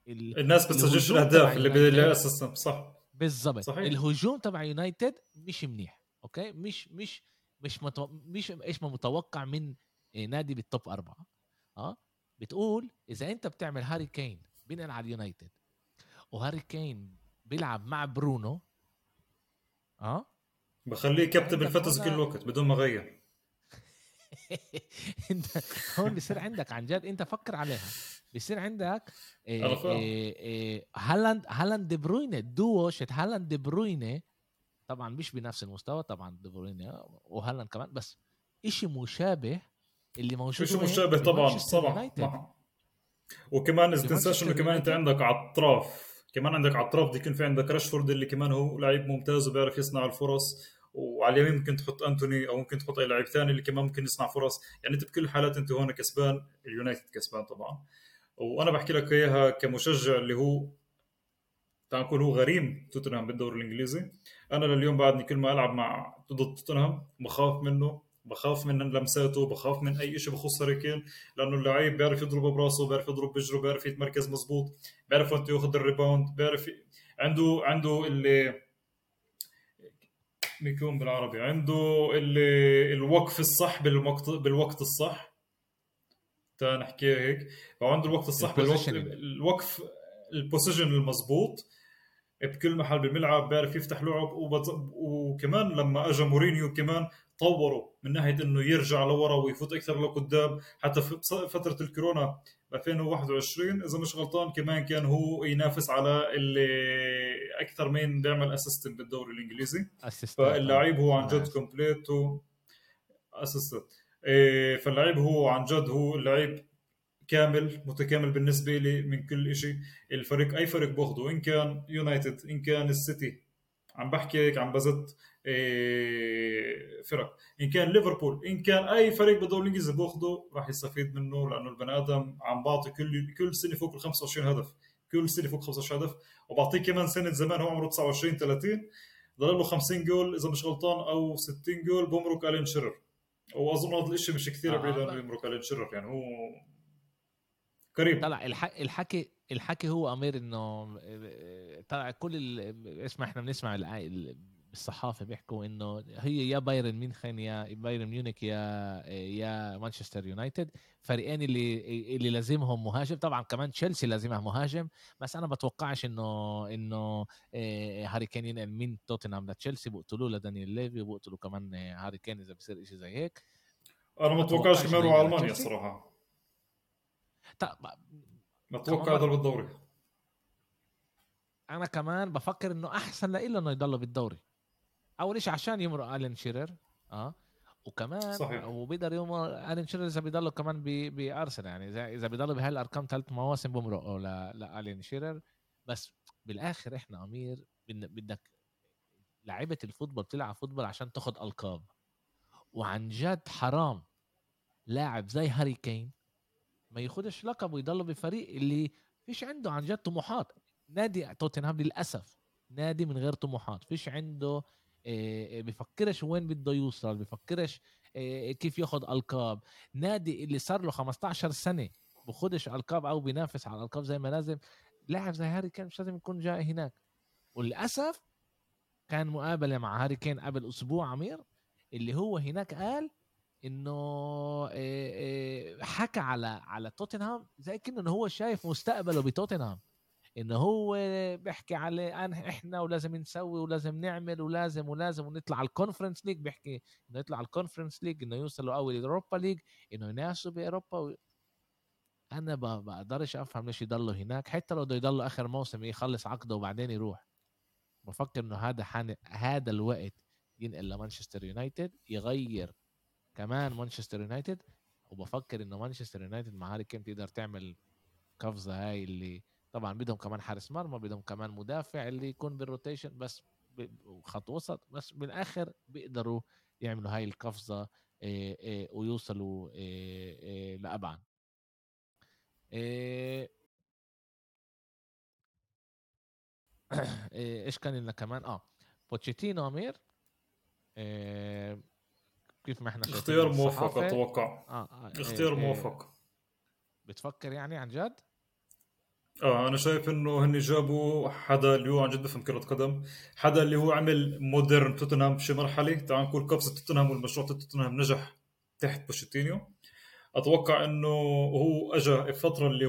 الناس بتسجلش الاهداف اللي اساسا. صح بالضبط, الهجوم تبع يونايتد مش منيح. اوكي مش ايش ما متوقع من نادي بالتوب 4. بتقول اذا انت بتعمل هاري كين بينقل على اليونايتد, وهاري كين بيلعب مع برونو, بخليه كابتن بالفترة كل الوقت بدون ما غير. انت هون بيصير عندك عن جد, انت فكر عليها, بيصير عندك هالاند دي بروينه, دوشت هالاند دي بروينه. طبعا مش بنفس المستوى طبعا دي بروينه وهالاند كمان, بس اشي مشابه اللي موجود. اشي مشابه طبعا. وكمان ما تنساش انه كمان انت عندك على الطرف, كمان عندك على الطرف دي يكون في عندك راشفورد اللي كمان هو لاعب ممتاز وبيعرف يصنع الفرص, وعلى اليمين ممكن تحط انتوني او ممكن تحط اي لاعب ثاني اللي كمان ممكن يصنع فرص. يعني انت بكل الحالات انت هون كسبان, اليونايتد كسبان طبعا. وانا بحكي لك اياها كمشجع اللي هو تعال نقول هو غريم توتنهام بالدوري الانجليزي. انا لليوم بعدني كل ما العب مع ضد توتنهام بخاف منه, بخاف من لمساته, بخاف من اي شيء بخص هاري كين, لانه اللاعب بيعرف يضرب براسه, بيعرف يضرب بجره, بيعرف يتمركز مزبوط, بيعرف انت ياخذ الريباوند, بيعرف عنده اللي بيكون بالعربي عنده اللي الوقف الصح بالوقت الصح. تا نحكي هيك, عنده الوقت الصح بالوقف البوزيشن المزبوط بكل محل بالملعب, بيعرف يفتح لعب. وكمان لما اجى مورينيو كمان طوروا من ناحية انه يرجع لورا ويفوت اكثر لقدام. حتى في فترة الكورونا 2021 اذا مش غلطان كمان كان هو ينافس على اللي اكثر مين بيعمل اسيست بالدوري الانجليزي. فاللاعب هو عن جد كومبليت واسيست, فاللاعب هو عن جد هو اللاعب كامل متكامل بالنسبة لي من كل شيء. الفريق اي فريق باخده, ان كان يونايتد ان كان السيتي, عم بحكي هيك عم بزت فرق, إن كان ليفربول إن كان أي فريق بالدوري الإنجليزي بأخده راح يستفيد منه, لأنه البني آدم عم بعطي كل سنة فوق ال 25 هدف, كل سنة فوق 25 هدف. وبعطيه كمان سنة زمان هو عمره 29-30 ضل له 50 جول إذا مش غلطان أو 60 جول بمرق ألين شيرر. وأظن هذا الإشي مش كثير بعيد عن بمرق ألين شيرر, يعني هو قريب. طلع الحكي هو أمير إنه طلع كل اسمع, إحنا بنسمع الصحافه بيحكوا انه هي يا بايرن ميونخن يا بايرن ميونخ يا مانشستر يونايتد، فريقين اللي لازمهم مهاجم. طبعا كمان تشيلسي لازمها مهاجم، بس انا بتوقعش انه هاري كين ينقل من توتنهام لتشيلسي، بقتلوه لدانيال ليفي وبقتلوا كمان هاري كين اذا بصير شيء زي هيك. انا ما بتوقعش كمان يروح المانيا الصراحه، بتوقع هذا بالدوري. انا كمان بفكر انه احسن لإله انه يضل بالدوري، اول شيء عشان يمرق آلان شيرر وكمان وبيقدر يمر آلان شيرر اذا بيضل كمان بارسنال، يعني اذا بيضل بهالارقام 3 مواسم بمرقوا لآلان شيرر. بس بالاخر احنا امير بدك لعيبه الفوتبول تلعب فوتبول عشان تاخذ القاب، وعن جد حرام لاعب زي هاري كين ما ياخدش لقب ويضل بفريق اللي فيش عنده عن جد طموحات. نادي توتنهام للأسف نادي من غير طموحات، فيش عنده بفكرش وين بده يوصل، بفكرش كيف ياخد ألقاب. نادي اللي صار له 15 سنة بخدش ألقاب أو بينافس على الألقاب زي ما لازم، لاعب زي هاري كين مش لازم يكون جاي هناك. وللأسف كان مقابلة مع هاري كين قبل أسبوع عمير، اللي هو هناك قال إنه حكى على توتنهام زي كأنه هو شايف مستقبله بتوتنهام، إنه هو بيحكي على إحنا ولازم نسوي ولازم نعمل ولازم ونطلع على الكونفرنس ليج، بيحكي إنه يطلع على الكونفرنس ليج، إنه يوصلوا أول أوروبا ليج، إنه ينافسوا بأوروبا أنا بقدرش أفهم ليش يضلوا هناك، حتى لو بده يضلوا آخر موسم يخلص عقده وبعدين يروح. بفكر إنه هذا الوقت ينقل لمانشستر يونايتد، يغير كمان مانشستر يونايتد. وبفكر إنه مانشستر يونايتد مع هاري كين تقدر تعمل قفزة هاي، اللي طبعا بدهم كمان حارس مرمى، بدهم كمان مدافع اللي يكون بالروتيشن بس خط وسط، بس بالاخر بيقدروا يعملوا هاي القفزه ويوصلوا لأبعد. ايش كان لنا كمان؟ بوتشيتينو امير كيف ما احنا اختيار موفق، اتوقع اختيار موفق. بتفكر يعني عن جد؟ انا شايف انه هن جابوا حدا اللي هو عن جد بفهم كرة قدم، حدا اللي هو عمل مودرن توتنهام بشي مرحله. تعال نقول قفزه توتنهام والمشروع توتنهام نجح تحت بوتشيتينو. اتوقع انه هو اجى الفتره اللي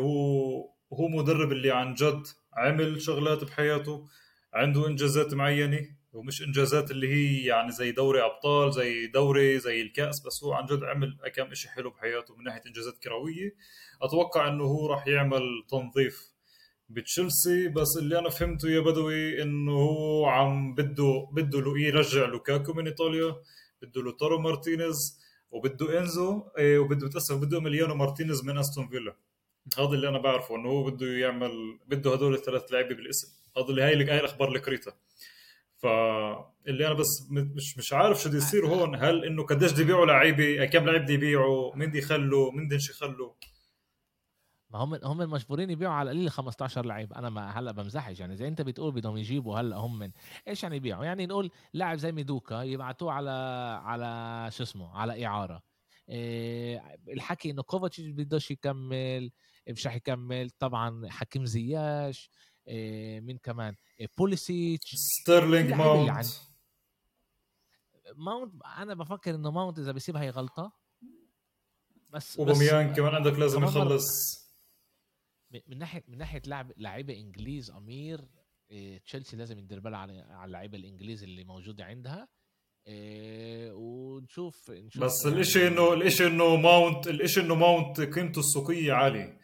هو مدرب اللي عن جد عمل شغلات بحياته، عنده انجازات معينه، ومش انجازات اللي هي يعني زي دوري ابطال زي دوري زي الكاس، بس هو عن جد عمل كم شيء حلو بحياته من ناحيه انجازات كرويه. اتوقع انه هو راح يعمل تنظيف بتشيلسي، بس اللي أنا فهمته يا بدوي إنه هو عم بده له يرجع لوكاكو من إيطاليا، بده له تارو مارتينيز، وبده إنزو، وبده بده مليانو مارتينيز من أستون فيلا. هذا اللي أنا بعرفه، إنه هو بده يعمل هدول الثلاث لاعبين بالاسم. هذا اللي هاي الأخبار لكريتا. فاللي أنا بس مش عارف شو دي يصير هون، هل إنه قديش دي بيعوا لعيبة، كم لعيب دي بيعوا، مين دي خلوا، مين دي شي خلوا. ما هم المجبورين يبيعوا على القليل 15 لعيب. انا ما هلا بمزحش، يعني زي انت بتقول بدهم يجيبوا هلا هم من ايش يعني يبيعوا، يعني نقول لاعب زي ميدوكا يبعتوه على شو اسمه على اعاره. الحكي انه كوفاتش بدهش يكمل، مش رح يكمل. طبعا حكيم زياش، مين كمان، بوليسيتش، ستيرلينج، ماونت. انا بفكر انه ماونت اذا بيسيب هاي غلطه، بس وبميان كمان عندك لازم يخلص. من ناحيه لعيبه انجليز امير، تشيلسي لازم يدير بالها على اللعيبه الانجليز اللي موجوده عندها. ونشوف بس الاشي انه ماونت قيمته السوقيه عاليه،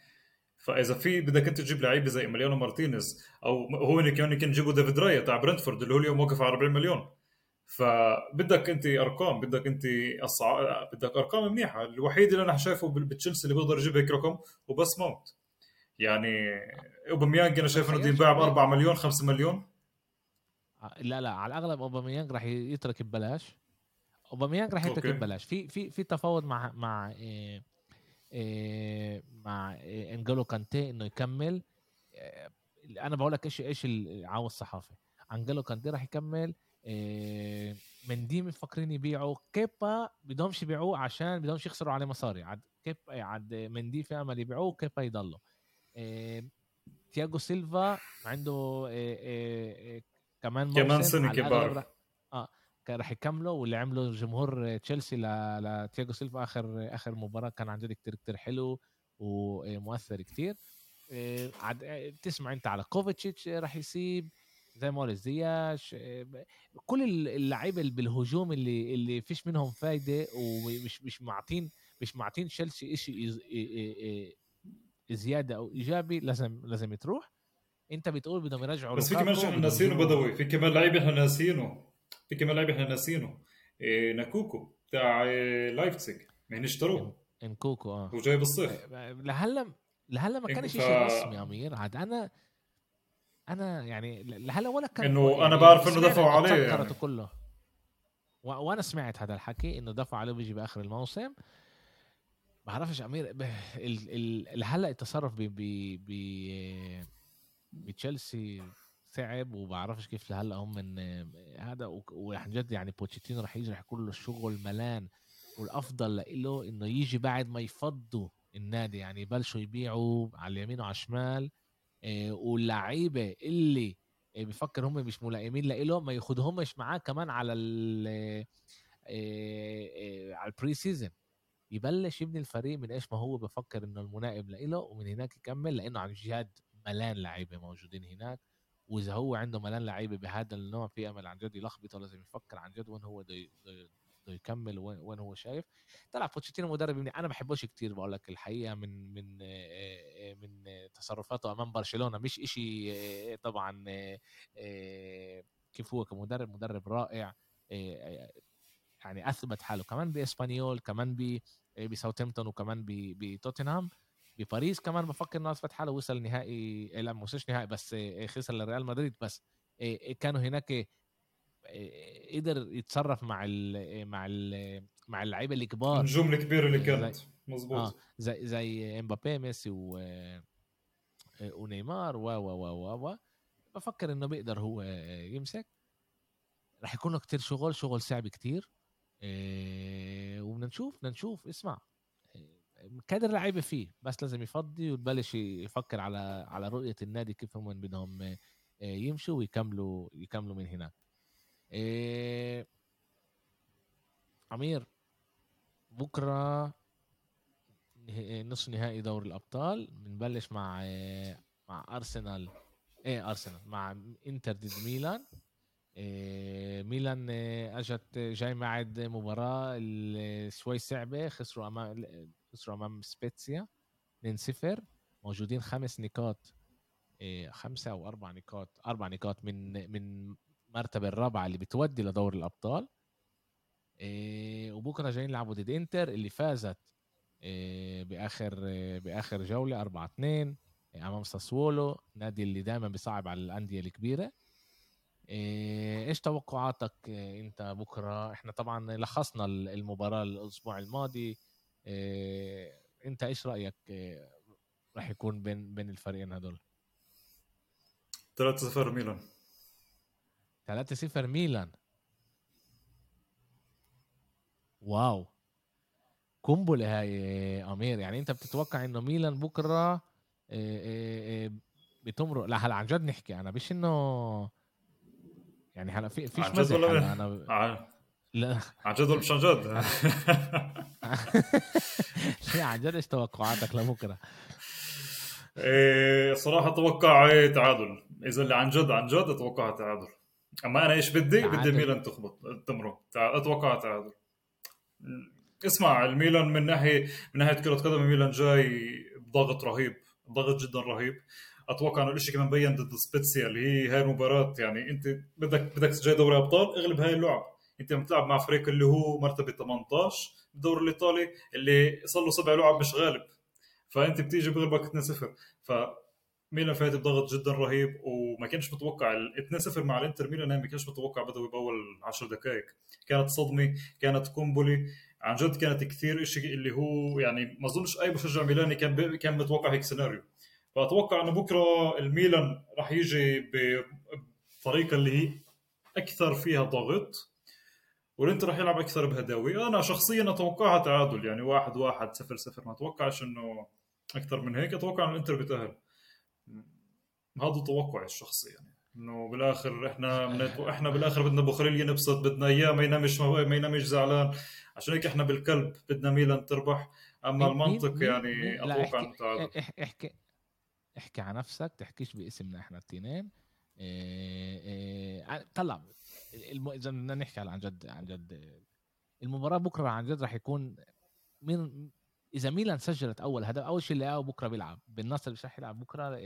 فاذا في بدك انت تجيب لعيبه زي مليانو مارتينيز، او هو كان يجيبوا ديفيد رايا تاع برنتفورد اللي هو اليوم موقف على 40 مليون. فبدك انت ارقام، بدك ارقام منيحه. الوحيد اللي انا شايفه بتشيلسي اللي بيقدر يجيب هيك رقم وبس ماونت. يعني اوباميانج انا شايف انه بده يباع ب 4 مليون 5 مليون. لا على الاغلب اوباميانج راح يترك ببلاش، في تفاوض مع انجلو كانتي انه يكمل. انا بقول لك ايش اللي عاوز الصحافه، انجلو كانتي راح يكمل، مندي مفكرين يبيعوا، كيبا بدهمش يبيعوه عشان بدهمش يخسروا عليه مصاري. عاد مندي في امل يبيعوه، كيبا يضله. تياغو سيلفا عنده كمان سنة كبار، كان راح يكمله، واللي عمله جمهور تشيلسي لتياغو سيلفا اخر مباراه كان عن جد كتير حلو ومؤثر كتير. تسمع انت على كوفاتشيتش راح يسيب زي ما قلت زياش، كل اللعيبه بالهجوم اللي فيش منهم فايده ومش مش معطين تشيلسي شيء زياده او ايجابي، لازم يتروح. انت بتقول بدهم يرجعوا، بس في كمان احنا ناسينه بدوي، في كمان لعيبه احنا ناسينه، ناكوكو بتاع لايبزيغ ما اشتروه، انكوكو وجاي بالصيف. لهلا ما كانش شيء رسمي امير عاد، انا يعني لهلا ولا كان انه يعني انا بعرف انه دفعوا عليه يعني. كله وانا سمعت هذا الحكي انه دفعوا عليه بيجي باخر الموسم، ما بعرفش امير لهلا التصرف بتشيلسي صعب، وبعرفش كيف لهلا هم من هذا. وعن جد يعني بوتشيتينو رح يجرح كل الشغل ملان، والافضل له انه يجي بعد ما يفضوا النادي، يعني بلشوا يبيعوا على اليمين وعلى الشمال، واللعيبه اللي بفكر هم مش ملائمين لإله ما ياخدهمش معاه كمان على البري سيزن، يبلش يبني الفريق من ايش ما هو بفكر انه الملائم لإله، ومن هناك يكمل، لانه عن جد ملان لعيبه موجودين هناك. واذا هو عنده ملان لعيبه بهذا النوع في امل عن جد يلخبطه، لازم يفكر عن جد وين هو بده يكمل وين هو شايف. طلع بوتشيتينو مدرب مني انا بحبوش كتير، بقول لك الحقيقه من تصرفاته امام برشلونه مش اشي طبعا. كيف هو كمدرب مدرب رائع يعني، اثبت حاله كمان باسبانيول، كمان بساوثامبتون، وكمان بتوتنهام، بباريس كمان بفكر انه اثبت حاله، وصل نهائي، لا ما وصلش نهائي بس خسر لريال مدريد، بس كانوا هناك قدر يتصرف مع اللعيبه الكبار، النجوم الكبيره اللي كانت مظبوط زي امبابي، ميسي ونيمار و بفكر انه بيقدر هو يمسك. راح يكون كتير شغل صعب كتير، وبدنا نشوف اسمع كادر لعيبه فيه، بس لازم يفضي ويبلش يفكر على رؤيه النادي كيف هم بدهم يمشوا ويكملوا من هناك. عمير بكرة نصف نهائي دوري الأبطال، بنبلش مع أرسنال مع إنتر ضد ميلان. ميلان أجت جاي معد مباراة شوي صعبة، خسروا أمام سبيتسيا 2-0، موجودين 5 نقاط، 5 أو 4 نقاط، 4 نقاط من مرتبة الرابعة اللي بتودي لدور الأبطال. وبكرة جايين لعبوا ضد إنتر اللي فازت بآخر جولة 4-2 أمام ساسولو، نادي اللي دائما بيصعب على الأندية الكبيرة. إيش توقعاتك أنت بكرة؟ إحنا طبعا لخصنا المباراة الأسبوع الماضي، أنت إيش رأيك راح يكون بين الفريقين هدول؟ 3-0 ميلان. 3-0 ميلان، واو قنبلة هاي أمير. يعني أنت بتتوقع إنه ميلان بكرة بتمرق؟ لا هلا عن جد نحكي، أنا مش إنه يعني هلا فيش مزح، أنا لا عن جد ولا مش عن جد؟ لا عن جد. إيش توقعاتك لبكرة؟ صراحة أتوقع تعادل، إذا اللي عن جد أتوقع تعادل. اما انا ايش بدي ميلان تخبط تمرق، اتوقع تعادل. اسمع الميلان من ناحيه كره قدم، ميلان جاي بضغط رهيب، ضغط جدا رهيب. اتوقع انه الشيء كمان بين ضد سبيتسيا اللي هي المباراه، يعني انت بدك تجي دوري ابطال اغلب هاي اللعب، انت بتلعب مع فريق اللي هو مرتبه 18 بالدوري الايطالي اللي صار له 7 لعب مش غالب، فانت بتيجي بغلبك 2-0. ميلان فات بضغط جدا رهيب، وما كانش متوقع 2-0 مع الانتر ميلان، ما كانش متوقع بدوي باول 10 دقائق. كانت صدمه، كانت قنبله عن جد، كانت كثير شيء اللي هو يعني ما اظنش اي مشجع ميلاني كان متوقع هيك سيناريو. فاتوقع انه بكره الميلان راح يجي بطريقه اللي هي اكثر فيها ضغط، والانتر راح يلعب اكثر بهداوه. انا شخصيا اتوقعها تعادل، يعني 1-1 0-0، ما اتوقعش انه اكثر من هيك. اتوقع انه الانتر بتاهل، هذا توقعي الشخصي يعني. إنه بالآخر إحنا بالآخر بدنا بوخليل ينبسط، بدنا إياه ما ينامش زعلان. عشان هيك إحنا بالكلب بدنا ميلان تربح. أما المنطق يعني أتوقع إنه تعادل. احكي عن نفسك، تحكيش باسمنا إحنا التنين. طلع إذا بدنا نحكي على عن جد المباراة بكرة عن جد راح يكون من إذا ميلان سجلت أول هدف. أول شيء اللي بكرة بيلعب بالنصر اللي راح يلعب بكرة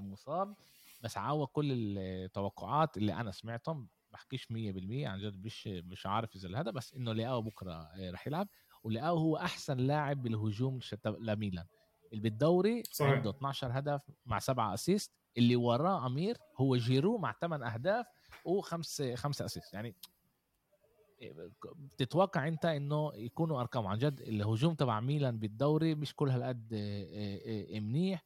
مصاب، بس عاوة كل التوقعات اللي أنا سمعتهم بحكيش 100% عن جد مش عارف إذا الهدف، بس إنه اللي بكرة راح يلعب، واللي هو أحسن لاعب بالهجوم لميلان اللي بالدوري عنده 12 هدف مع 7 أسيست، اللي وراه أمير هو جيرو مع 8 أهداف وخمسة أسيست. يعني بتتوقع انت انه يكونوا ارقام عن جد الهجوم تبع ميلان بالدوري مش كل هالقد منيح،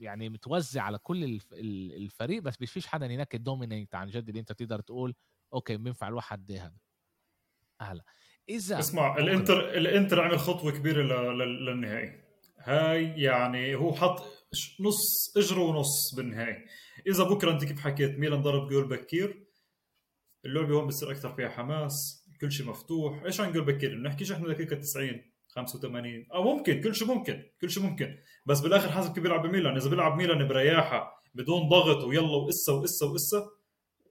يعني متوزع على كل الفريق، بس مش فيش حدا هناك الدومينيت عن جد اللي انت تقدر تقول اوكي بينفع الواحد ده هذا. اهلا اذا اسمع الانتر عمل خطوه كبيره للنهائي هاي، يعني هو حط نص اجره ونص بالنهائي. اذا بكره انت كيف حكيت ميلان ضرب جول بكير، اللعبة هون بتصير أكثر فيها حماس، كل شيء مفتوح. إيش هنقول بكير؟ نحكيش إحنا دقيقة 90 85 أو ممكن كل شيء ممكن، بس بالآخر حسب كيف بيلعب ميلان. إذا بيلعب ميلان برياحة بدون ضغط ويلا وإسا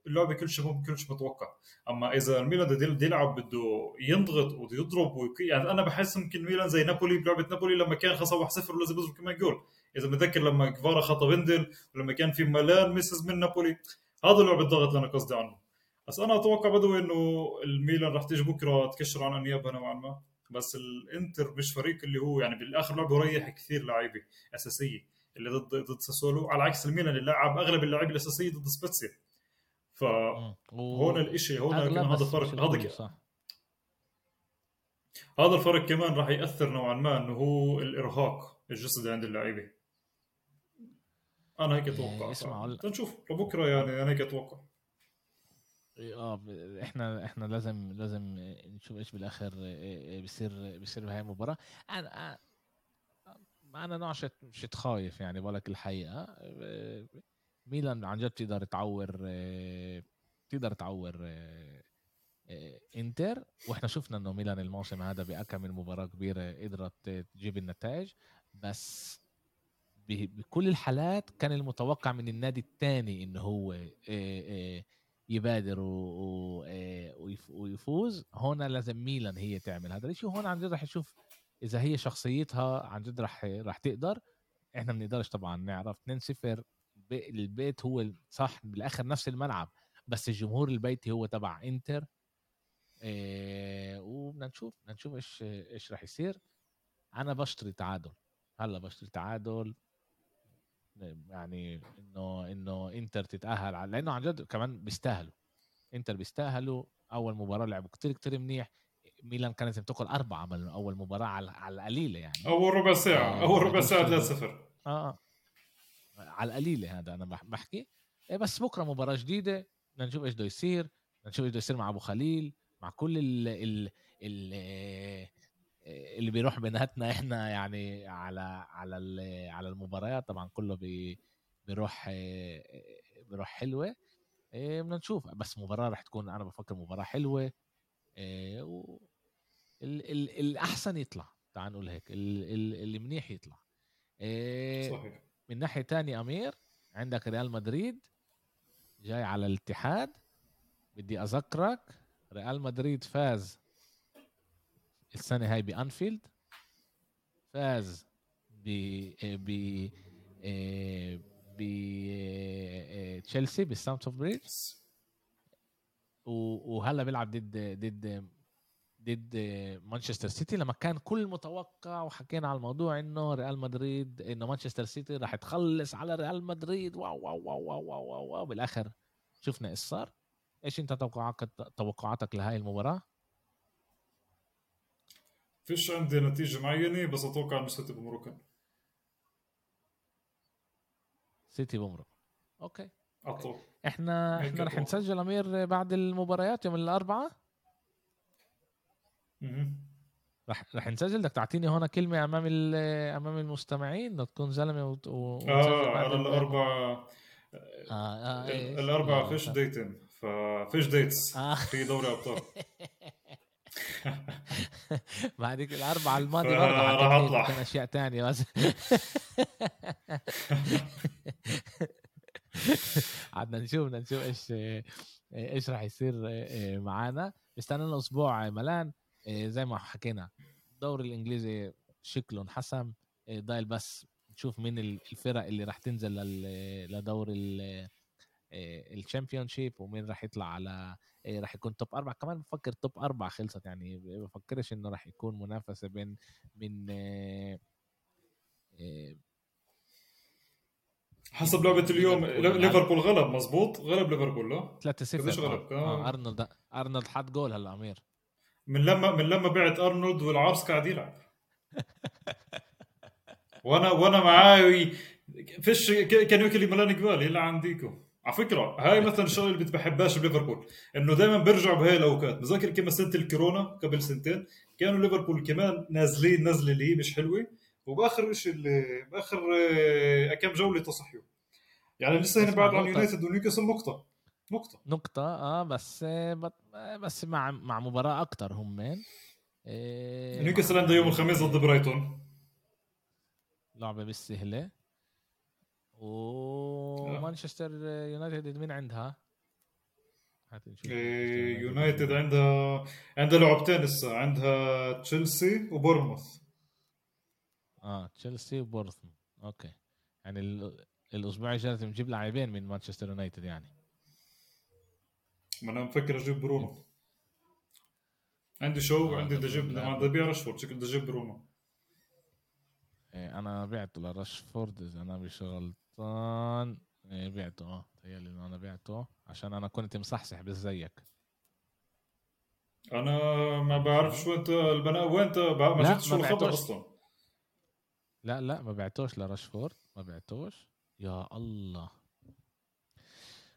اللعبة كل شيء ممكن، كل شيء متوقع. أما إذا الميلان بده يلعب بده ينضغط ويضرب يعني أنا بحس ممكن ميلان زي نابولي بلعبة نابولي لما كان خسر 1-0 ولازم يضرب كمان جول. إذا متذكر لما كفارا خطا بندل ولما كان في ملان مسز من نابولي، هذا لعبة الضغط اللي أنا قصدي عنه. بس أنا أتوقع بدوي إنه الميلان راح تيجي بكرة تكشر عن أنيابها نوعاً ما، بس الإنتر مش فريق اللي هو يعني بالآخر لعبه ريح كثير لاعيبة أساسية اللي ضد ساسولو، على عكس الميلان اللي لعب أغلب اللاعب الأساسية ضد سباتسيا. فهون الإشي هذا فرق، هذا الفرق كمان راح يأثر نوعاً ما إنه هو الإرهاق الجسدي عند اللاعيبة. أنا هيك أتوقع. نشوف لبكرة، يعني أنا هيك أتوقع. احنا لازم نشوف ايش بالاخر بيصير بهاي المباراه. انا نعشت مش خايف، يعني بالك الحقيقه ميلان عن جد تقدر تعور انتر، واحنا شفنا انه ميلان الموسم هذا بأكمل مباراه كبيره قدرت تجيب النتائج، بس بكل الحالات كان المتوقع من النادي الثاني انه هو يبادر ويفوز. هنا لازم ميلان هي تعمل هذا الشيء، وهون عن جد رح نشوف اذا هي شخصيتها عن جد رح تقدر. احنا بنقدرش طبعا نعرف 2-0 البيت هو صح بالاخر نفس الملعب، بس الجمهور البيتي هو تبع انتر. وبدنا نشوف ايش رح يصير. انا بشتري تعادل يعني انه انتر تتاهل، على لانه عن جد كمان بيستاهلوا. اول مباراه لعبوا كتير منيح، ميلان كانت بتاكل 4 من اول مباراه على القليله، يعني اول ربع ساعه 3-0 على القليله. هذا انا بحكي بس بكره مباراه جديده، بدنا نشوف ايش بده يصير، مع ابو خليل، مع كل اللي بيروح بيناتنا احنا، يعني على المباريات طبعا كله بيروح حلوه. بدنا نشوف، بس مباراه راح تكون انا بفكر مباراه حلوه، الاحسن يطلع، تعال نقول هيك اللي منيح يطلع. صحيح. من ناحيه تانية امير عندك ريال مدريد جاي على الاتحاد. بدي اذكرك ريال مدريد فاز السنة هاي بأنفيلد، فاز ب تشيلسي بالساوند اوف بريدج، وهلا بيلعب ضد مانشستر سيتي. لما كان كل متوقع وحكينا على الموضوع انه ريال مدريد انه مانشستر سيتي راح تخلص على ريال مدريد، واو واو واو واو واو, واو. بالاخر شفنا ايش صار. ايش انت توقعاتك لهاي المباراة؟ فيش عندي نتيجة معينة، بس أتوقع إنه سيتي بمرق. أوكي. أطول. إحنا رح نسجل أمير بعد المباريات يوم الأربعاء. رح نسجل. بدك تعطيني هنا كلمة أمام المستمعين، تكون زلمة ونسجل بعد الأربعاء. الاربعه فيش ديتين ففيش ديتس في دوري ابطال مع ديك الاربعه الماضي برضه كان اشياء تانية بس عدنا نشوف ايش راح يصير معانا. استنى اسبوع ملان زي ما حكينا الدوري الانجليزي شكله انحسم ضايل بس نشوف مين الفرق اللي راح تنزل لدور الشامبيونشيب ومين راح يطلع على راح يكون توب 4. كمان بفكر توب 4 خلصت يعني بفكرش انه راح يكون منافسة بين من حسب لعبة اليوم ليفربول غلب مزبوط غلب ليفربول لا 3-0 غلب أرنولد حط جول هلا أمير من لما بعت أرنولد والعرس قاعد يلعب وانا معاي فيش كانوا يكلي ملان قبالي اللي عنديكم على فكرة هاي مثلا الشغل اللي بتبحبهاش بليفربول انه دايما برجع بهاي الاوقات بذكر كما سنة الكورونا قبل سنتين كانوا ليفربول كمان نازلين نزلة اللي مش حلوة وبآخر إيش اللي بآخر كم جولة تصحيوا يعني لسه هنا بعد عن يونايتد ونيوكاسل نقطة بس مع مباراة أكتر هم من نيوكاسل عنده يوم الخميس ضد برايتون لعبة بالسهلة ومانشستر يونايتد مين عندها يونايتد عندها لعبتين لسه عندها تشيلسي وبورموث تشيلسي وبورثم اوكي يعني الاسبوع الجاي لازم نجيب لاعبين من مانشستر يونايتد يعني ما انا مفكر اجيب برونو عندي شو عندي بدي اجيب بدي ابيع راشفورد شكل بدي اجيب برونو انا بعته لراشفورد اذا انا مش غلطان بعته تخيل انه انا بعته عشان انا كنت مصحصح بس زيك انا ما بعرف شو انت البناء وين ما شفتش الخبر اصلا لا ما بعتوش لراشفورد ما بعتوش يا الله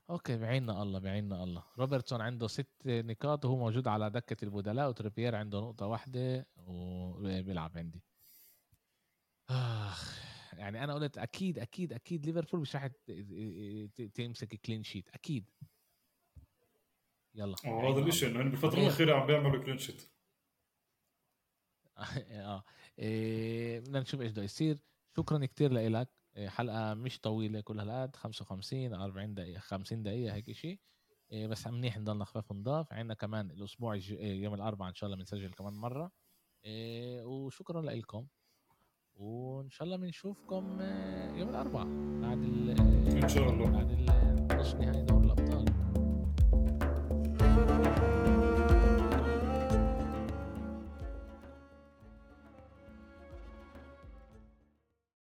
اوكي بعيننا الله روبرتسون عنده 6 نقاط وهو موجود على دكة البدلاء وتريبيير عنده 1 نقطة وبيلعب عندي يعني انا قلت اكيد ليفربول مش راح تمسك كلين شيت اكيد يلا هذا الاشي انه بالفترة الاخيرة عم بيعملوا كلين شيت بدنا نشوف ايش بده يصير. شكرا كتير لك حلقه مش طويله كل هالقد 55 40 دقيقه 50 دقيقه هيك شيء بس منيح نضلنا خفاف نضاف عندنا كمان الاسبوع يوم الاربعاء ان شاء الله بنسجل كمان مره وشكرا لكم وان شاء الله بنشوفكم يوم الاربعاء بعد ان شاء الله بعد نص نهائي دوري الابطال.